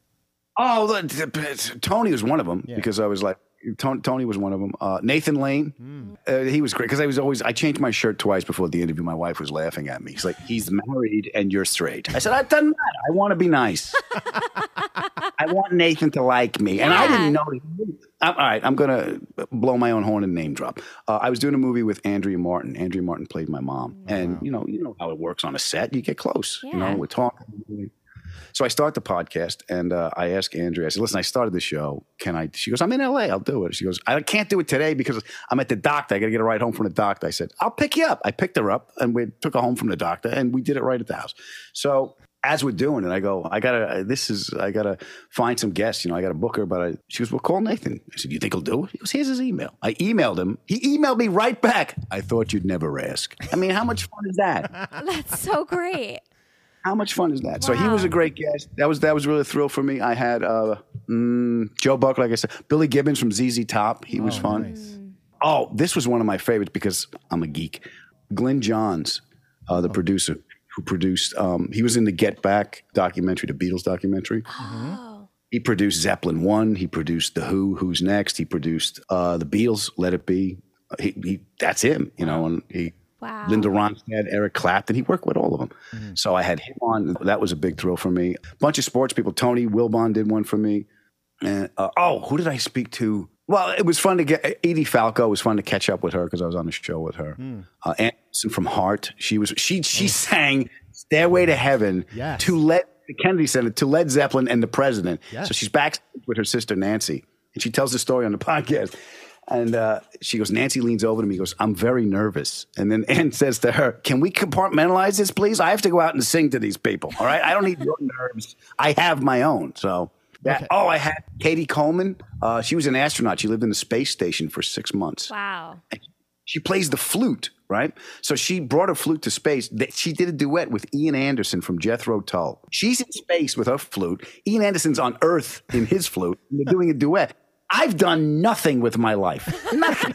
Oh, the, the, the, Tony was one of them yeah. because I was like, Tony, Tony was one of them. Uh, Nathan Lane, mm. uh, he was great because I was always, I changed my shirt twice before the interview. My wife was laughing at me. He's like, he's married and you're straight. I said, it doesn't matter. I want to be nice. I I want Nathan to like me. And yeah. I didn't know. All right, I'm going to blow my own horn and name drop. Uh, I was doing a movie with Andrea Martin. Andrea Martin played my mom. Wow. And, you know, you know how it works on a set. You get close. Yeah. You know, we're talking. So I start the podcast, and uh, I ask Andrea, I said, listen, I started the show. Can I? She goes, I'm in L A. I'll do it. She goes, I can't do it today because I'm at the doctor. I got to get a ride home from the doctor. I said, I'll pick you up. I picked her up, and we took her home from the doctor, and we did it right at the house. So as we're doing it, I go, I got to, this is, I got to find some guests. You know, I got to book her. But I, she goes, well, call Nathan. I said, you think he'll do it? He goes, here's his email. I emailed him. He emailed me right back. I thought you'd never ask. I mean, how much fun is that? That's so great. How much fun is that? Wow. So he was a great guest. That was that was really a thrill for me. I had uh, mm, Joe Buck, like I said, Billy Gibbons from Z Z Top. He oh, was fun. Nice. Oh, this was one of my favorites because I'm a geek. Glenn Johns, uh, the oh. producer who produced, um, he was in the Get Back documentary, the Beatles documentary. Oh. He produced Zeppelin one. He produced The Who, Who's Next. He produced uh, the Beatles, Let It Be. He, he that's him, you know, and he. Wow. Linda Ronstadt, Eric Clapton. He worked with all of them. Mm-hmm. So I had him on. That was a big thrill for me. A bunch of sports people. Tony Wilbon did one for me. And uh, oh, who did I speak to? Well, it was fun to get Edie Falco. It was fun to catch up with her because I was on the show with her. Mm. Uh, Anderson from Heart. She was she she mm. sang Stairway to Heaven yes. to Led, the Kennedy Center, to Led Zeppelin and the President. Yes. So she's back with her sister Nancy, and she tells the story on the podcast. And uh, she goes, Nancy leans over to me, goes, I'm very nervous. And then Ann says to her, can we compartmentalize this, please? I have to go out and sing to these people, all right? I don't need your nerves. I have my own. So, that, okay. oh, I had Katie Coleman. Uh, she was an astronaut. She lived in the space station for six months. Wow. And she plays the flute, right? So she brought her flute to space. She did a duet with Ian Anderson from Jethro Tull. She's in space with her flute. Ian Anderson's on Earth in his flute. And they're doing a duet. I've done nothing with my life. Nothing.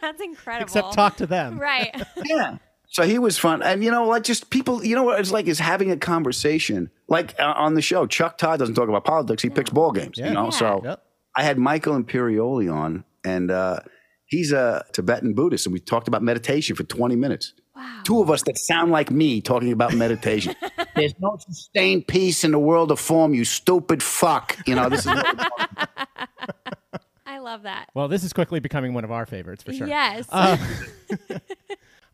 That's incredible. Except talk to them. Right. Yeah. So he was fun. And, you know, like just people, you know what it's like is having a conversation. Like uh, on the show, Chuck Todd doesn't talk about politics. He yeah. picks ball games, yeah. you know. Yeah. So yep. I had Michael Imperioli on, and uh, he's a Tibetan Buddhist. And we talked about meditation for twenty minutes. Wow. Two of us that sound like me talking about meditation. There's no sustained peace in the world of form, you stupid fuck. You know, this is what we're talking about. I love that. Well, this is quickly becoming one of our favorites for sure. Yes. Uh,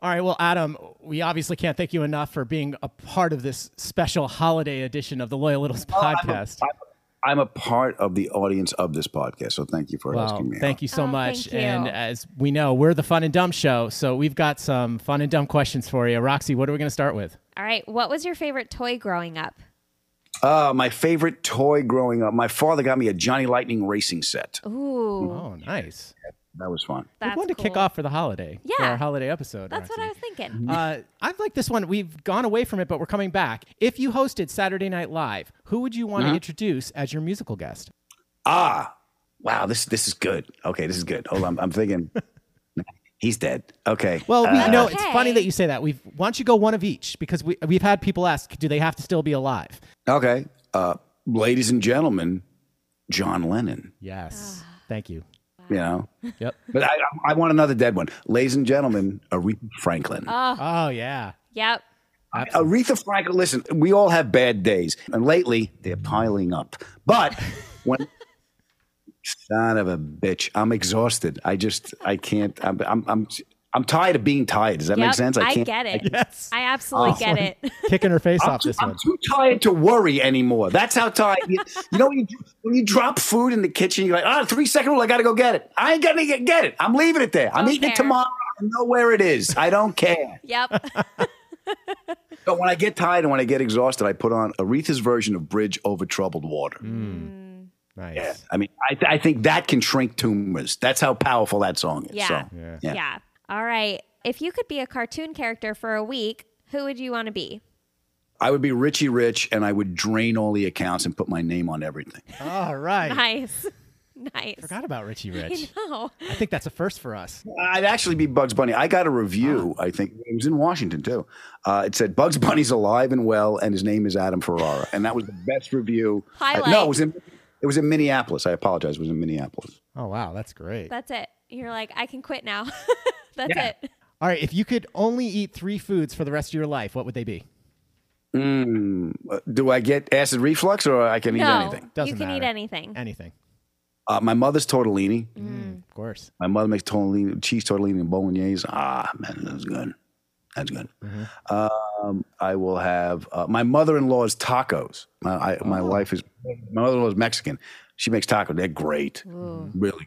all right. Well, Adam, we obviously can't thank you enough for being a part of this special holiday edition of the Loyal Littles podcast. Well, I'm a, I'm a part of the audience of this podcast, so thank you for well, asking me. Thank out. you so oh, much. You. And as we know, we're the Fun and Dumb Show, so we've got some fun and dumb questions for you. Roxy, what are we going to start with? All right. What was your favorite toy growing up? Uh, my favorite toy growing up. My father got me a Johnny Lightning racing set. Ooh. Oh, nice. Yeah, that was fun. That's one to cool. kick off for the holiday. Yeah. For our holiday episode. That's Roxy. What I was thinking. Uh, I like this one. We've gone away from it, but we're coming back. If you hosted Saturday Night Live, who would you want mm-hmm. to introduce as your musical guest? Ah, wow. This this is good. Okay, this is good. Hold on. I'm thinking. He's dead. Okay. Well, we, uh, you know, okay. it's funny that you say that. We've, why don't you go one of each? Because we, we've had people ask, do they have to still be alive? Okay. Uh, ladies and gentlemen, John Lennon. Yes. Uh, Thank you. Wow. You know? Yep. But I, I want another dead one. Ladies and gentlemen, Aretha Franklin. Oh, oh yeah. Yep. Absolutely. Aretha Franklin, listen, we all have bad days. And lately, they're piling up. But when... Son of a bitch. I'm exhausted. I just, I can't, I'm, I'm, I'm, I'm tired of being tired. Does that yep, make sense? I, can't, I get it. I, yes. I absolutely oh, get it. Kicking her face I'm off too, this I'm one. I'm too tired to worry anymore. That's how tired. You, you know, when you, when you drop food in the kitchen, you're like, ah, oh, three second rule. I got to go get it. I ain't going to get it. I'm leaving it there. I'm don't eating care. It tomorrow. I know where it is. I don't care. Yep. But when I get tired and when I get exhausted, I put on Aretha's version of Bridge Over Troubled Water. Mm. Nice. Yeah. I mean, I, th- I think that can shrink tumors. That's how powerful that song is. Yeah. So, yeah. yeah. Yeah. All right. If you could be a cartoon character for a week, who would you want to be? I would be Richie Rich, and I would drain all the accounts and put my name on everything. All right. Nice. Nice. Forgot about Richie Rich. I know. I think that's a first for us. I'd actually be Bugs Bunny. I got a review, oh. I think. It was in Washington, too. Uh, it said, Bugs Bunny's alive and well, and his name is Adam Ferrara. And that was the best review. Highlight. I, no, it was in... It was in Minneapolis. I apologize. It was in Minneapolis. Oh, wow. That's great. That's it. You're like, I can quit now. That's yeah. it. All right. If you could only eat three foods for the rest of your life, what would they be? Mm, do I get acid reflux or I can no, eat anything? Doesn't you can matter. eat anything. Anything. Uh, my mother's tortellini. Mm, of course. My mother makes tortellini, cheese tortellini and bolognese. Ah, man, that's good. That's good. Mm-hmm. um, I will have uh, my mother-in-law's tacos. My, I, oh. my wife is my mother-in-law's Mexican. She makes tacos. They're great, Ooh. really.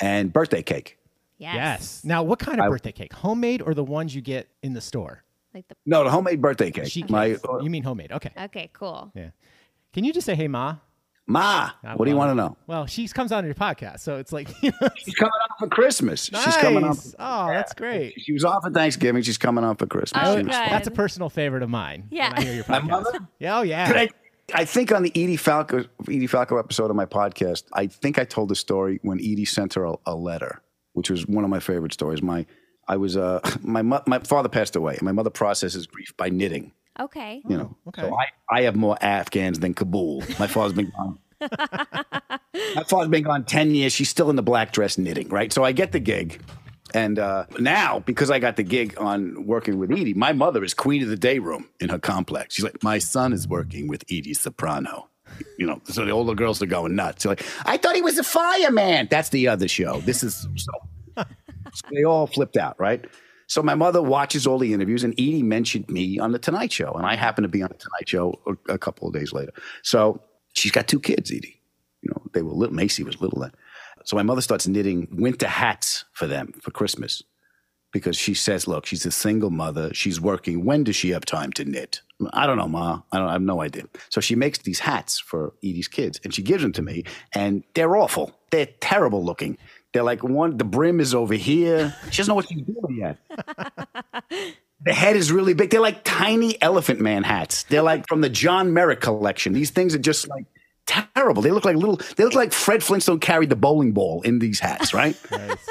And birthday cake. Yes. yes. Now, what kind of I, birthday cake? Homemade or the ones you get in the store? Like the no, the homemade birthday cake. She my, uh, you mean homemade? Okay. Okay. Cool. Yeah. Can you just say, "Hey, Ma"? Ma, Not what well. do you want to know? Well, she comes on your podcast, so it's like... You know, she's coming on for Christmas. Nice. She's coming on for, oh, yeah. that's great. She was on for Thanksgiving. She's coming on for Christmas. Oh, that's a personal favorite of mine. Yeah. When I hear your podcast. My mother? Yeah, oh, yeah. I, I think on the Edie Falco, Edie Falco episode of my podcast, I think I told a story when Edie sent her a, a letter, which was one of my favorite stories. My, I was, uh, my, my father passed away, and my mother processes grief by knitting. Okay. You know, okay. So I, I have more Afghans than Kabul. My father's been gone. My father's been gone ten years. She's still in the black dress knitting, right? So I get the gig. And uh, now, because I got the gig on working with Edie, my mother is queen of the day room in her complex. She's like, my son is working with Edie Soprano. You know, so the older girls are going nuts. They're like, I thought he was a fireman. That's the other show. This is so. So they all flipped out, right? So my mother watches all the interviews, and Edie mentioned me on The Tonight Show, and I happened to be on The Tonight Show a couple of days later. So she's got two kids, Edie. You know, they were little. Macy was little then. So my mother starts knitting winter hats for them for Christmas because she says, look, she's a single mother. She's working. When does she have time to knit? I don't know, Ma. I, don't, I have no idea. So she makes these hats for Edie's kids, and she gives them to me, and they're awful. They're terrible looking. They're like, one, the brim is over here. She doesn't know what she's doing yet. The head is really big. They're like tiny Elephant Man hats. They're like from the John Merrick collection. These things are just like terrible. They look like little, they look like Fred Flintstone carried the bowling ball in these hats, right? Nice.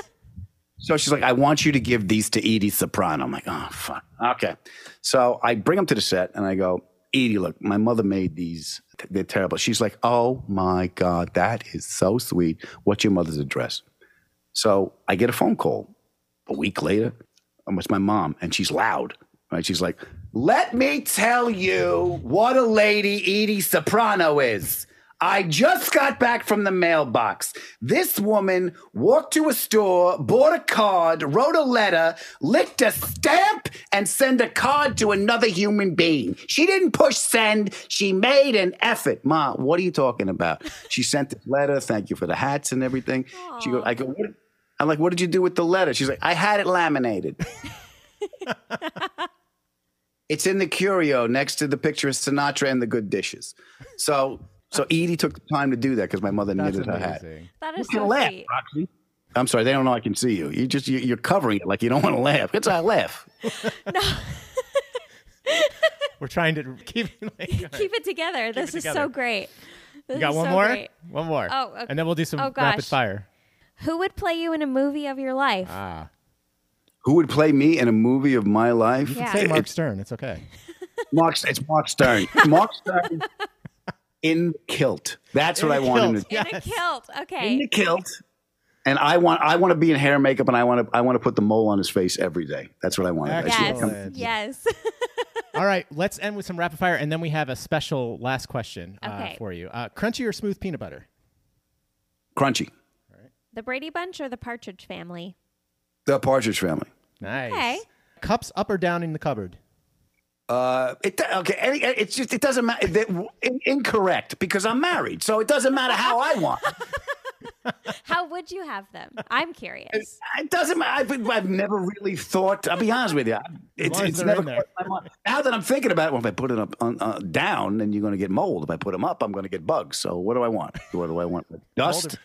So she's like, I want you to give these to Edie Soprano. I'm like, oh, fuck. Okay. So I bring them to the set and I go, Edie, look, my mother made these. They're terrible. She's like, oh my God, that is so sweet. What's your mother's address? So I get a phone call a week later. It's my mom, and she's loud. Right? She's like, let me tell you what a lady Edie Soprano is. I just got back from the mailbox. This woman walked to a store, bought a card, wrote a letter, licked a stamp, and sent a card to another human being. She didn't push send. She made an effort. Ma, what are you talking about? She sent the letter. Thank you for the hats and everything. Aww. She goes, I go, what? I'm like, what did you do with the letter? She's like, I had it laminated. It's in the curio next to the picture of Sinatra and the good dishes. So so Edie took the time to do that because my mother That's knitted amazing. her hat. That is you so laugh, sweet. Roxy. I'm sorry, they don't know I can see you. You just, you, you're covering it like you don't want to laugh. That's how I laugh. No. We're trying to keep, like, keep it together. Keep this it is together. so great. This you got one so more? Great. One more. Oh, okay. And then we'll do some oh, rapid fire. Who would play you in a movie of your life? Ah. Who would play me in a movie of my life? You can yeah. say Mark it's, Stern. It's okay. Mark, it's Mark Stern. Mark Stern in kilt. That's in what I kilt. want him to do. In yes. a kilt. Okay. In the kilt. And I want I want to be in hair and makeup, and I want to I want to put the mole on his face every day. That's what I want. Excellent. Yes. Yes. All right. Let's end with some rapid fire, and then we have a special last question uh, okay. for you. Uh, crunchy or smooth peanut butter? Crunchy. The Brady Bunch or the Partridge Family? The Partridge Family. Nice. Okay. Cups up or down in the cupboard? Uh, it okay. It's just it doesn't matter. Incorrect because I'm married, so it doesn't matter how I want. How would you have them? I'm curious. It doesn't matter. I've, I've never really thought. I'll be honest with you. It's, it's never now that I'm thinking about it. Well, if I put it up on, uh, down, then you're going to get mold. If I put them up, I'm going to get bugs. So what do I want? What do I want? Dust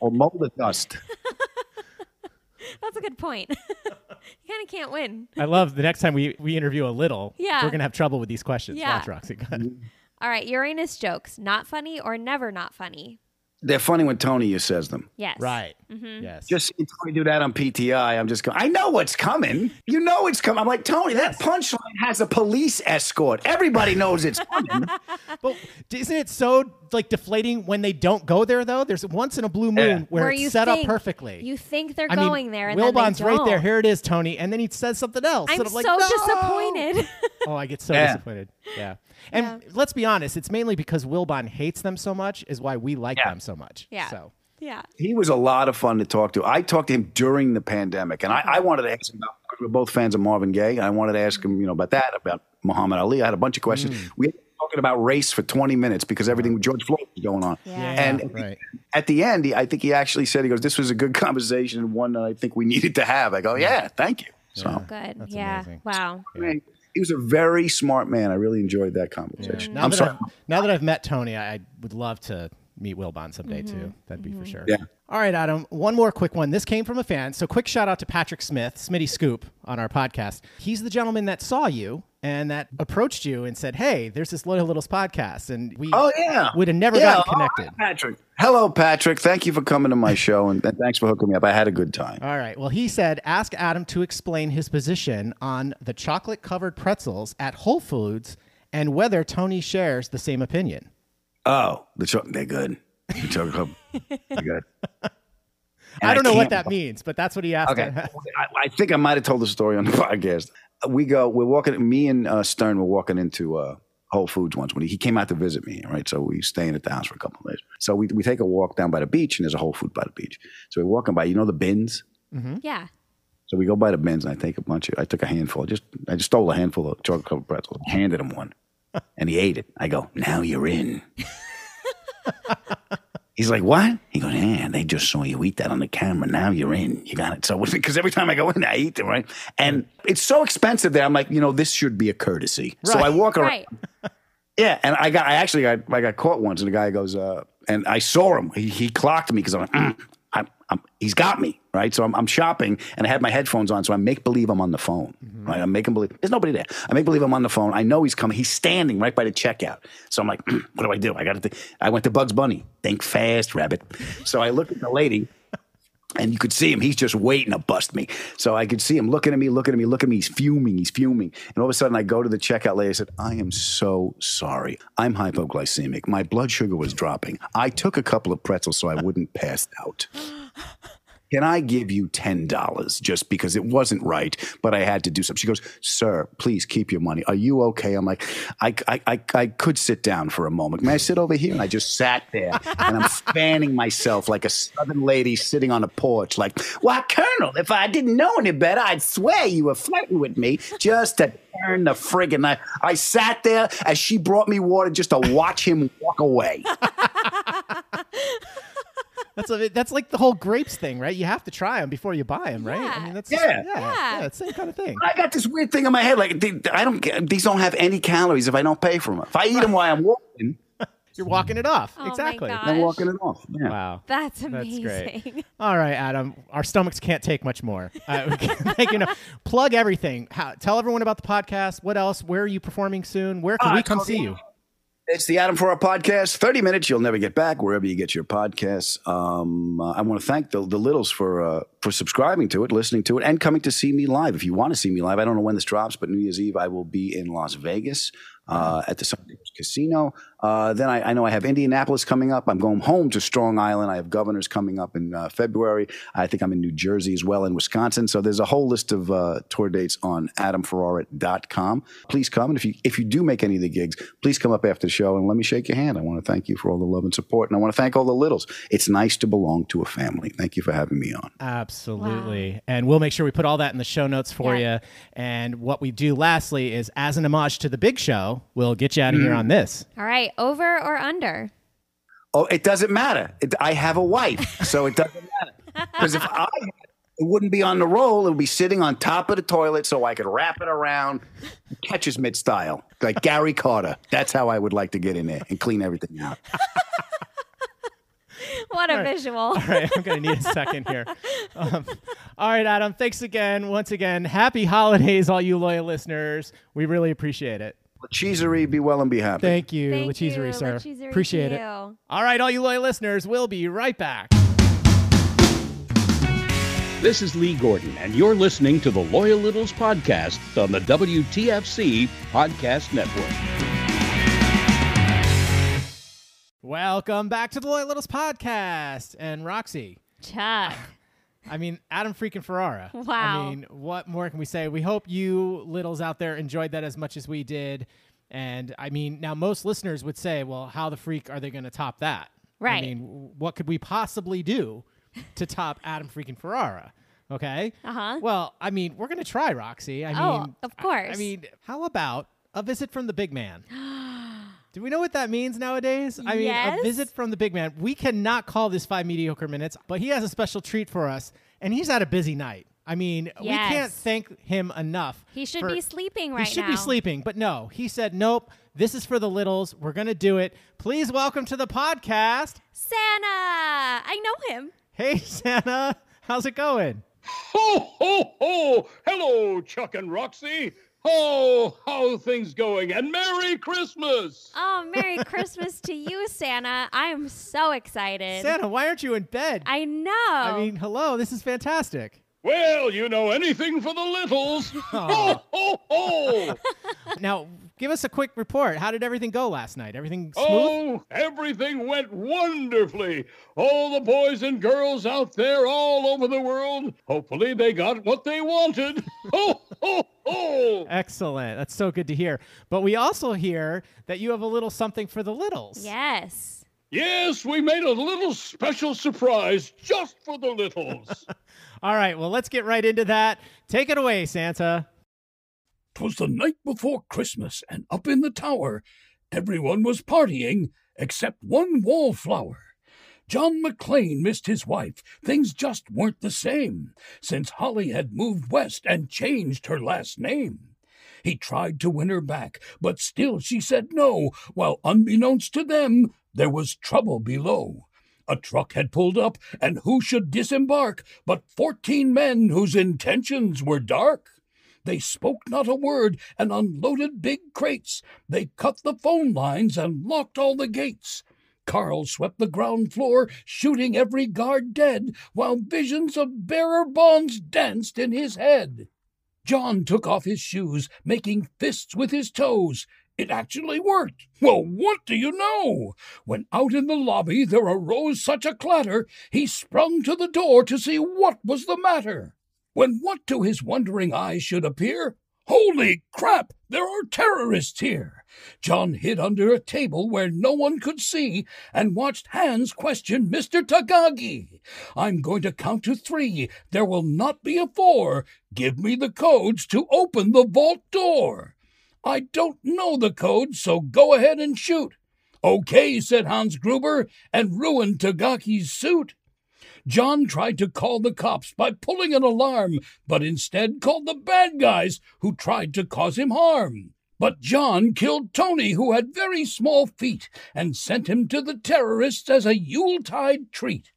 or mold or dust? That's a good point. You kind of can't win. I love the next time we we interview a little. Yeah. We're going to have trouble with these questions. Yeah. Watch Roxy. All right. Uranus jokes. Not funny or never not funny. They're funny when Tony says them. Yes. Right. Mm-hmm. Yes. Just seeing Tony do that on P T I, I'm just going, I know what's coming. You know it's coming. I'm like, Tony, yes. That punchline has a police escort. Everybody knows it's coming. But isn't it so like deflating when they don't go there, though? There's once in a blue moon yeah. where, where it's you set think, up perfectly. You think they're I mean, going there, and Wilbon's then they don't. right there. Here it is, Tony. And then he says something else. I'm so, I'm like, so no! disappointed. Oh, I get so yeah. disappointed. Yeah. And yeah. let's be honest, it's mainly because Wilbon hates them so much is why we like yeah. them so much. Yeah. So. Yeah. He was a lot of fun to talk to. I talked to him during the pandemic, and I, I wanted to ask him about, we're both fans of Marvin Gaye. I wanted to ask him, you know, about that, about Muhammad Ali. I had a bunch of questions. Mm. We were talking about race for twenty minutes because everything with George Floyd was going on. Yeah. yeah. And right. at the end, he, I think he actually said, he goes, this was a good conversation and one that I think we needed to have. I go, yeah, thank you. So yeah. good. That's yeah. amazing. Wow. So, yeah. He was a very smart man. I really enjoyed that conversation. Yeah. Now I'm that sorry. I've, now that I've met Tony, I would love to meet Wilbon someday, mm-hmm. too. That'd mm-hmm. be for sure. Yeah. All right, Adam, one more quick one. This came from a fan. So quick shout out to Patrick Smith, Smitty Scoop, on our podcast. He's the gentleman that saw you and that approached you and said, hey, there's this Loyal Littles podcast. And we oh, yeah. would have never yeah. gotten connected. Oh, Patrick. Hello, Patrick. Thank you for coming to my show, and thanks for hooking me up. I had a good time. All right. Well, he said, ask Adam to explain his position on the chocolate-covered pretzels at Whole Foods and whether Tony shares the same opinion. Oh, the cho- they're good. The chocolate covered. They're good. And I don't I know what that means, but that's what he asked. Okay. I, I think I might have told the story on the podcast. We go, we're walking, me and uh, Stern were walking into uh, Whole Foods once when he, he came out to visit me, right? So we staying at the house for a couple of days. So we, we take a walk down by the beach, and there's a Whole Foods by the beach. So we're walking by, you know, the bins? Mm-hmm. Yeah. So we go by the bins, and I take a bunch of, I took a handful, just I just stole a handful of chocolate covered pretzels, handed him one, and he ate it. I go, now you're in. He's like, what? He goes, yeah, they just saw you eat that on the camera. Now you're in. You got it. So, because every time I go in, I eat them, right? And it's so expensive that I'm like, you know, this should be a courtesy. Right. So I walk around. Right. Yeah, and I got, I actually, I, I got caught once, and the guy goes, uh, and I saw him. He, he clocked me because I'm like, mm, I'm, I'm, he's got me, right? So I'm, I'm shopping, and I had my headphones on, so I make believe I'm on the phone, mm-hmm. right? I'm making believe, there's nobody there. I make believe I'm on the phone. I know he's coming. He's standing right by the checkout. So I'm like, mm, what do I do? I got to think. I went to Bugs Bunny. Think fast, rabbit. So I look at the lady, and you could see him. He's just waiting to bust me. So I could see him looking at me, looking at me, looking at me. He's fuming. He's fuming. And all of a sudden, I go to the checkout lady. I said, I am so sorry. I'm hypoglycemic. My blood sugar was dropping. I took a couple of pretzels so I wouldn't pass out. Can I give you ten dollars just because it wasn't right, but I had to do something? She goes, sir, please keep your money. Are you okay? I'm like, I, I, I, I could sit down for a moment. May I sit over here? And I just sat there, and I'm fanning myself like a southern lady sitting on a porch like, why, Colonel, if I didn't know any better, I'd swear you were flirting with me just to turn the friggin' I, I sat there as she brought me water just to watch him walk away. That's a, that's like the whole grapes thing, right? You have to try them before you buy them, right? Yeah. I mean, that's yeah, yeah, yeah. yeah it's the same kind of thing. I got this weird thing in my head, like they, I don't get, these don't have any calories if I don't pay for them. If I eat right. them while I'm walking, you're walking it off. Oh exactly, I'm walking it off. Yeah. Wow, that's amazing. That's great. All right, Adam, our stomachs can't take much more. Uh, like, you know, plug everything. How, tell everyone about the podcast. What else? Where are you performing soon? Where can uh, we come see you? you? It's the Adam Ferrara Podcast. thirty minutes you'll never get back, wherever you get your podcasts. Um, uh, I want to thank the, the Littles for uh, for subscribing to it, listening to it, and coming to see me live. If you want to see me live, I don't know when this drops, but New Year's Eve I will be in Las Vegas uh, at the Sunday Casino. Uh, then I, I know I have Indianapolis coming up. I'm going home to Strong Island. I have Governors coming up in uh, February. I think I'm in New Jersey as well, and Wisconsin. So there's a whole list of uh, tour dates on adam ferrara dot com. Please come. And if you if you do make any of the gigs, please come up after the show and let me shake your hand. I want to thank you for all the love and support. And I want to thank all the Littles. It's nice to belong to a family. Thank you for having me on. Absolutely. Wow. And we'll make sure we put all that in the show notes for yeah. you. And what we do lastly is, as an homage to the big show, we'll get you out of mm-hmm. here on this. All right. Over or under? Oh, it doesn't matter. It, I have a wife, so it doesn't matter. Because if I had it, it wouldn't be on the roll. It would be sitting on top of the toilet so I could wrap it around, catches mid-style, like Gary Carter. That's how I would like to get in there and clean everything out. What a all right. visual. All right, I'm going to need a second here. Um, all right, Adam, thanks again. Once again, happy holidays, all you loyal listeners. We really appreciate it. Lecheesery, be well and be happy. Thank you, Thank Lecheesery, you, sir. Lecheesery, appreciate it. You. All right, all you loyal listeners, we'll be right back. This is Lee Gordon, and you're listening to the Loyal Littles Podcast on the W T F C Podcast Network. Welcome back to the Loyal Littles Podcast. And Roxy. Chuck. I mean, Adam freaking Ferrara. Wow. I mean, what more can we say? We hope you littles out there enjoyed that as much as we did. And I mean, now most listeners would say, well, how the freak are they going to top that? Right. I mean, what could we possibly do to top Adam freaking Ferrara? Okay. Uh-huh. Well, I mean, we're going to try, Roxy. I oh, mean, of course. I, I mean, how about a visit from the big man? Do we know what that means nowadays? I mean, yes. A visit from the big man. We cannot call this five mediocre minutes, but he has a special treat for us, and he's had a busy night. I mean, yes. We can't thank him enough. He should for, be sleeping right now. He should now. be sleeping, but no. He said, nope, this is for the littles. We're going to do it. Please welcome to the podcast, Santa. I know him. Hey, Santa. How's it going? Ho, ho, ho. Hello, Chuck and Roxy. Oh, how are things going? And Merry Christmas! Oh, Merry Christmas to you, Santa. I'm so excited. Santa, why aren't you in bed? I know. I mean, hello, this is fantastic. Well, you know, anything for the littles. Oh. Ho, ho, ho. Now, give us a quick report. How did everything go last night? Everything smooth? Oh, everything went wonderfully. All the boys and girls out there all over the world, hopefully they got what they wanted. Ho, ho, ho. Excellent. That's so good to hear. But we also hear that you have a little something for the littles. Yes. Yes, we made a little special surprise just for the littles. All right, well, let's get right into that. Take it away, Santa. 'Twas the night before Christmas, and up in the tower, everyone was partying except one wallflower. John McClane missed his wife. Things just weren't the same since Holly had moved west and changed her last name. He tried to win her back, but still she said no, while unbeknownst to them, there was trouble below. A truck had pulled up, and who should disembark but fourteen men whose intentions were dark? They spoke not a word and unloaded big crates. They cut the phone lines and locked all the gates. Carl swept the ground floor, shooting every guard dead, while visions of bearer bonds danced in his head. John took off his shoes, making fists with his toes. It actually worked. Well, what do you know? When out in the lobby there arose such a clatter, he sprung to the door to see what was the matter. When what to his wondering eyes should appear, holy crap, there are terrorists here! John hid under a table where no one could see and watched Hans question Mister Takagi. I'm going to count to three. There will not be a four. Give me the codes to open the vault door. I don't know the code, so go ahead and shoot. Okay, said Hans Gruber, and ruined Tagaki's suit. John tried to call the cops by pulling an alarm, but instead called the bad guys who tried to cause him harm. But John killed Tony, who had very small feet, and sent him to the terrorists as a Yuletide treat.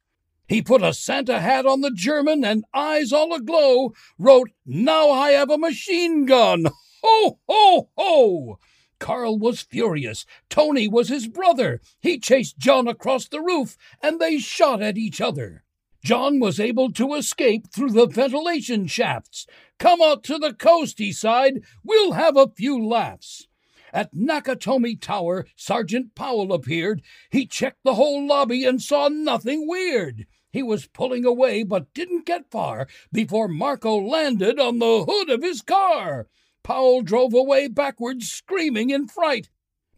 He put a Santa hat on the German and eyes all aglow, wrote, "Now I have a machine gun." Ho, ho, ho! Carl was furious. Tony was his brother. He chased John across the roof, and they shot at each other. John was able to escape through the ventilation shafts. "Come out to the coast," he sighed. "We'll have a few laughs." At Nakatomi Tower, Sergeant Powell appeared. He checked the whole lobby and saw nothing weird. He was pulling away but didn't get far before Marco landed on the hood of his car. Powell drove away backwards, screaming in fright.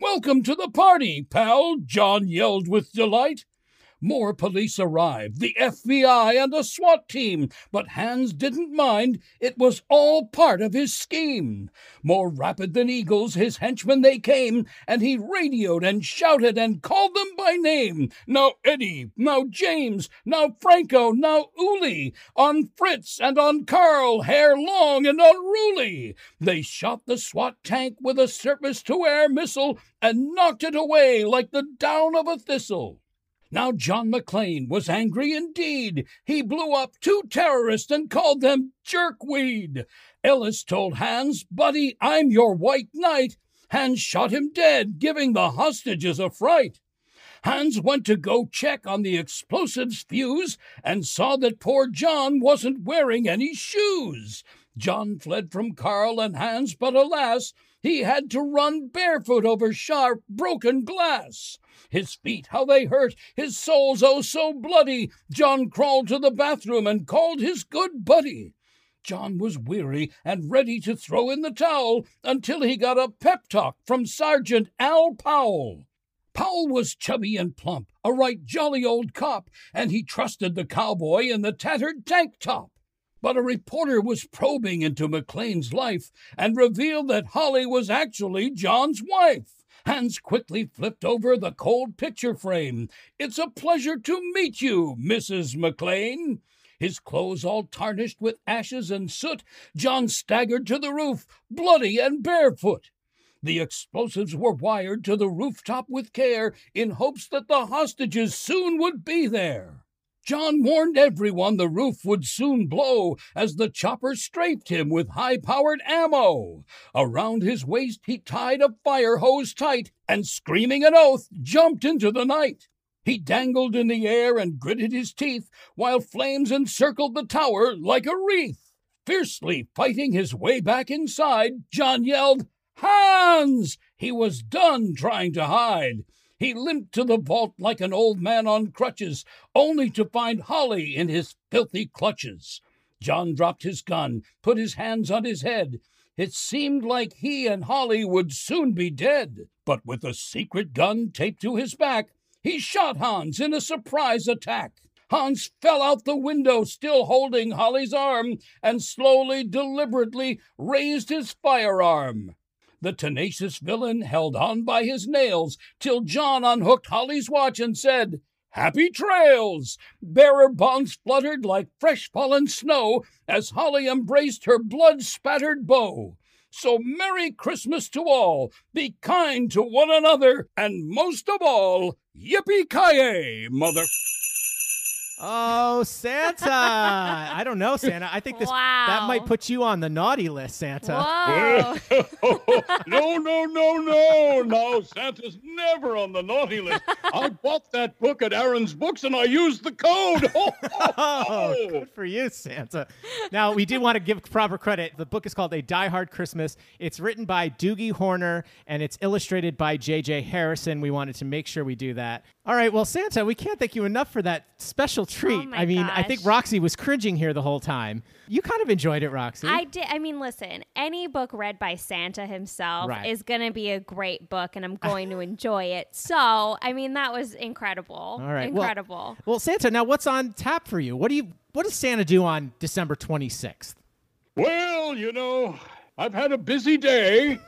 "Welcome to the party, pal," John yelled with delight. More police arrived, the F B I and a SWAT team, but Hans didn't mind. It was all part of his scheme. More rapid than eagles, his henchmen they came, and he radioed and shouted and called them by name. Now Eddie, now James, now Franco, now Uli, on Fritz and on Carl, hair long and unruly. They shot the SWAT tank with a surface-to-air missile and knocked it away like the down of a thistle. Now John McClane was angry indeed. He blew up two terrorists and called them jerkweed. Ellis told Hans, "Buddy, I'm your white knight." Hans shot him dead, giving the hostages a fright. Hans went to go check on the explosives fuse and saw that poor John wasn't wearing any shoes. John fled from Carl and Hans, but alas, he had to run barefoot over sharp, broken glass. His feet, how they hurt, his soles, oh, so bloody. John crawled to the bathroom and called his good buddy. John was weary and ready to throw in the towel until he got a pep talk from Sergeant Al Powell. Powell was chubby and plump, a right jolly old cop, and he trusted the cowboy in the tattered tank top. But a reporter was probing into McLean's life and revealed that Holly was actually John's wife. Hans quickly flipped over the cold picture frame. "It's a pleasure to meet you, Missus McLean." His clothes all tarnished with ashes and soot, John staggered to the roof, bloody and barefoot. The explosives were wired to the rooftop with care in hopes that the hostages soon would be there. John warned everyone the roof would soon blow as the chopper strafed him with high-powered ammo. Around his waist he tied a fire hose tight and, screaming an oath, jumped into the night. He dangled in the air and gritted his teeth while flames encircled the tower like a wreath. Fiercely fighting his way back inside, John yelled, "Hans!" He was done trying to hide. He limped to the vault like an old man on crutches, only to find Holly in his filthy clutches. John dropped his gun, put his hands on his head. It seemed like he and Holly would soon be dead. But with a secret gun taped to his back, he shot Hans in a surprise attack. Hans fell out the window, still holding Holly's arm, and slowly, deliberately raised his firearm. The tenacious villain held on by his nails till John unhooked Holly's watch and said, "Happy trails!" Bearer bonds fluttered like fresh-fallen snow as Holly embraced her blood-spattered bow. So Merry Christmas to all, be kind to one another, and most of all, yippee-ki-yay, mother... Oh, Santa! I don't know, Santa. I think this wow. that might put you on the naughty list, Santa. Whoa. no, no, no, no, no. Santa's never on the naughty list. I bought that book at Aaron's Books, and I used the code. Oh, oh, oh. oh good for you, Santa. Now, we do want to give proper credit. The book is called A Die Hard Christmas. It's written by Doogie Horner, and it's illustrated by J J Harrison. We wanted to make sure we do that. All right, well, Santa, we can't thank you enough for that special treat. Oh my I mean, gosh. I think Roxy was cringing here the whole time. You kind of enjoyed it, Roxy. I did. I mean, listen, any book read by Santa himself right. is going to be a great book, and I'm going to enjoy it. So, I mean, that was incredible. All right. Incredible. Well, well, Santa, now what's on tap for you? What do you? What does Santa do on December twenty-sixth? Well, you know, I've had a busy day,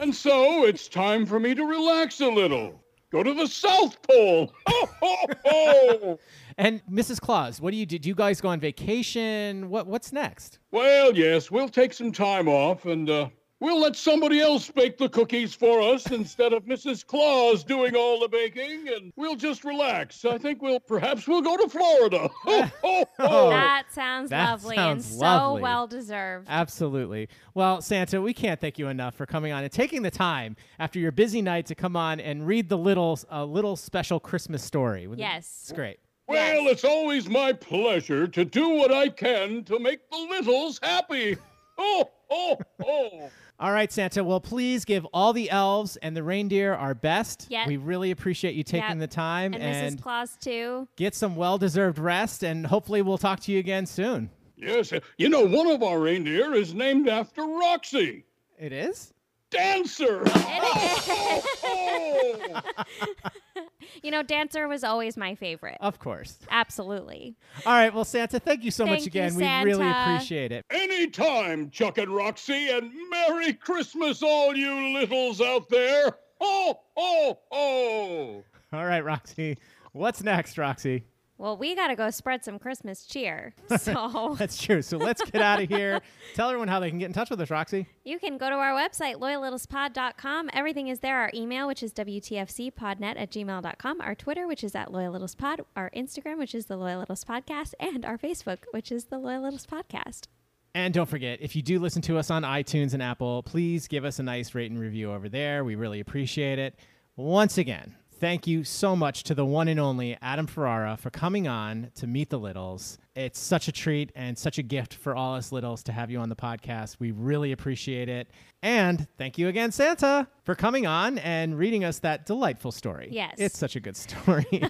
and so it's time for me to relax a little. Go to the South Pole. Ho, ho, ho. And Missus Claus, what do you do? Do you guys go on vacation? What What's next? Well, yes, we'll take some time off, and uh, we'll let somebody else bake the cookies for us instead of Missus Claus doing all the baking, and we'll just relax. I think we'll perhaps we'll go to Florida. Ho, ho, ho. That sounds that lovely sounds and lovely. So well-deserved. Absolutely. Well, Santa, we can't thank you enough for coming on and taking the time after your busy night to come on and read the little, uh, little special Christmas story. Yes. It's great. Well, yes. It's always my pleasure to do what I can to make the littles happy. Oh, oh, oh. All right, Santa. Well, please give all the elves and the reindeer our best. Yep. We really appreciate you taking yep. the time. And, and Missus Claus, too. Get some well-deserved rest, and hopefully we'll talk to you again soon. Yes. You know, one of our reindeer is named after Roxy. It is? Dancer! Oh, oh, oh. You know, Dancer was always my favorite. Of course. Absolutely. All right. Well, Santa, thank you so thank much again. You, we Santa. Really appreciate it. Anytime, Chuck and Roxy, and Merry Christmas, all you littles out there. Oh, oh, oh. All right, Roxy. What's next, Roxy? Well, we got to go spread some Christmas cheer. So that's true. So let's get out of here. Tell everyone how they can get in touch with us, Roxy. You can go to our website, loyal littles pod dot com. Everything is there. Our email, which is w t f c podnet at gmail dot com. Our Twitter, which is at loyal littles pod. Our Instagram, which is the Loyal Littles Podcast. And our Facebook, which is the Loyal Littles Podcast. And don't forget, if you do listen to us on iTunes and Apple, please give us a nice rate and review over there. We really appreciate it. Once again, thank you so much to the one and only Adam Ferrara for coming on to Meet the Littles. It's such a treat and such a gift for all us Littles to have you on the podcast. We really appreciate it. And thank you again, Santa, for coming on and reading us that delightful story. Yes. It's such a good story.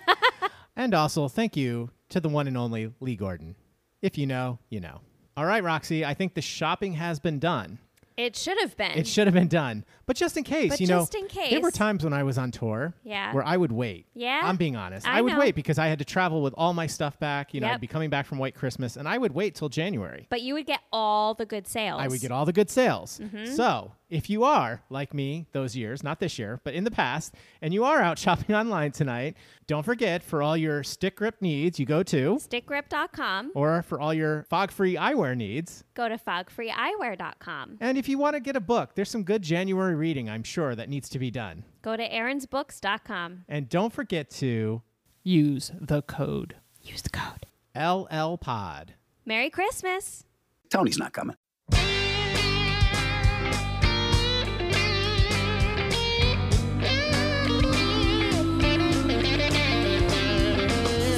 And also, thank you to the one and only Lee Gordon. If you know, you know. All right, Roxy, I think the shopping has been done. It should have been. It should have been done. But just in case, but you just know, in case. There were times when I was on tour yeah. where I would wait. Yeah. I'm being honest. I, I would know. wait because I had to travel with all my stuff back. You know, yep. I'd be coming back from White Christmas, and I would wait till January. But you would get all the good sales. I would get all the good sales. Mm-hmm. So if you are, like me, those years, not this year, but in the past, and you are out shopping online tonight, don't forget, for all your stick grip needs, you go to stick grip dot com. Or for all your fog-free eyewear needs, go to fog free eyewear dot com. And if If you want to get a book, there's some good January reading, I'm sure, that needs to be done. Go to aaron's books dot com. And don't forget to use the code. Use the code. L L Pod. Merry Christmas. Tony's not coming.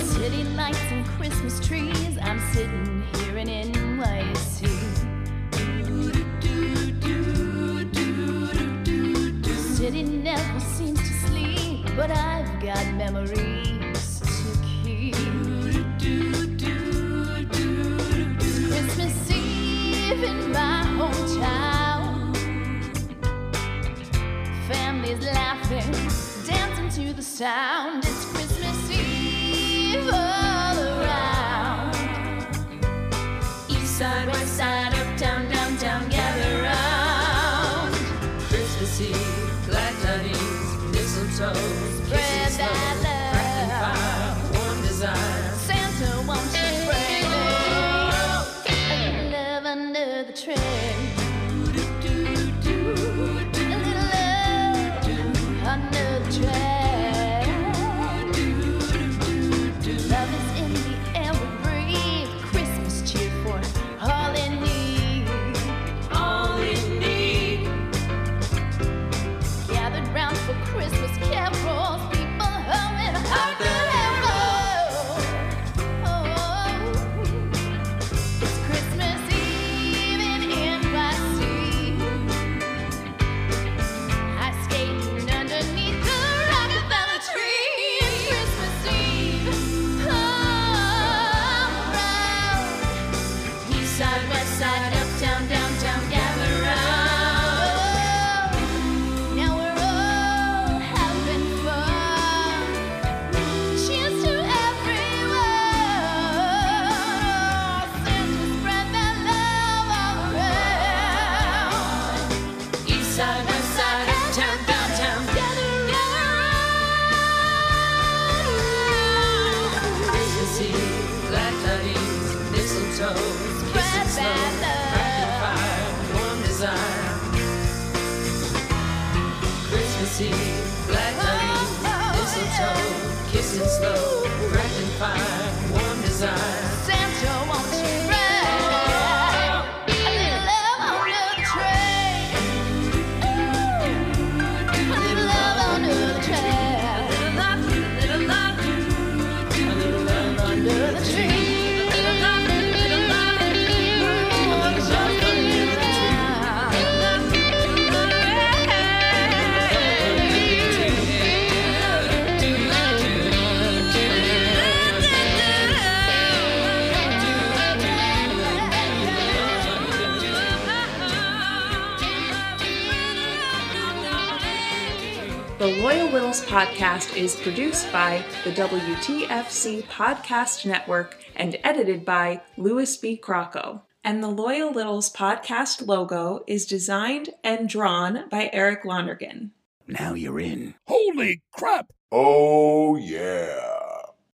City lights and Christmas trees. I'm sitting here in N Y C. It never seems to sleep, but I've got memories to keep. It's Christmas Eve in my hometown. Families laughing, dancing to the sound. It's Christmas Eve all around. East side, west side, up, down, down, down, gather round. Christmas Eve. Spread that love, fire, warm desire. Santa wants to spread it. Love under the tree. A little love under the tree. Love is in the air we breathe. Christmas cheer for all in need. All in need. Gathered round for Christmas. Black lights, oh, mistletoe, kissing slow, cracking fire, warm desire. Santa won't you ride? A little love on the train. A little love on the train. A little love, a little love under the tree. The Loyal Littles podcast is produced by the W T F C Podcast Network and edited by Louis B. Crocco. And the Loyal Littles podcast logo is designed and drawn by Eric Lonergan. Now you're in. Holy crap! Oh, yeah.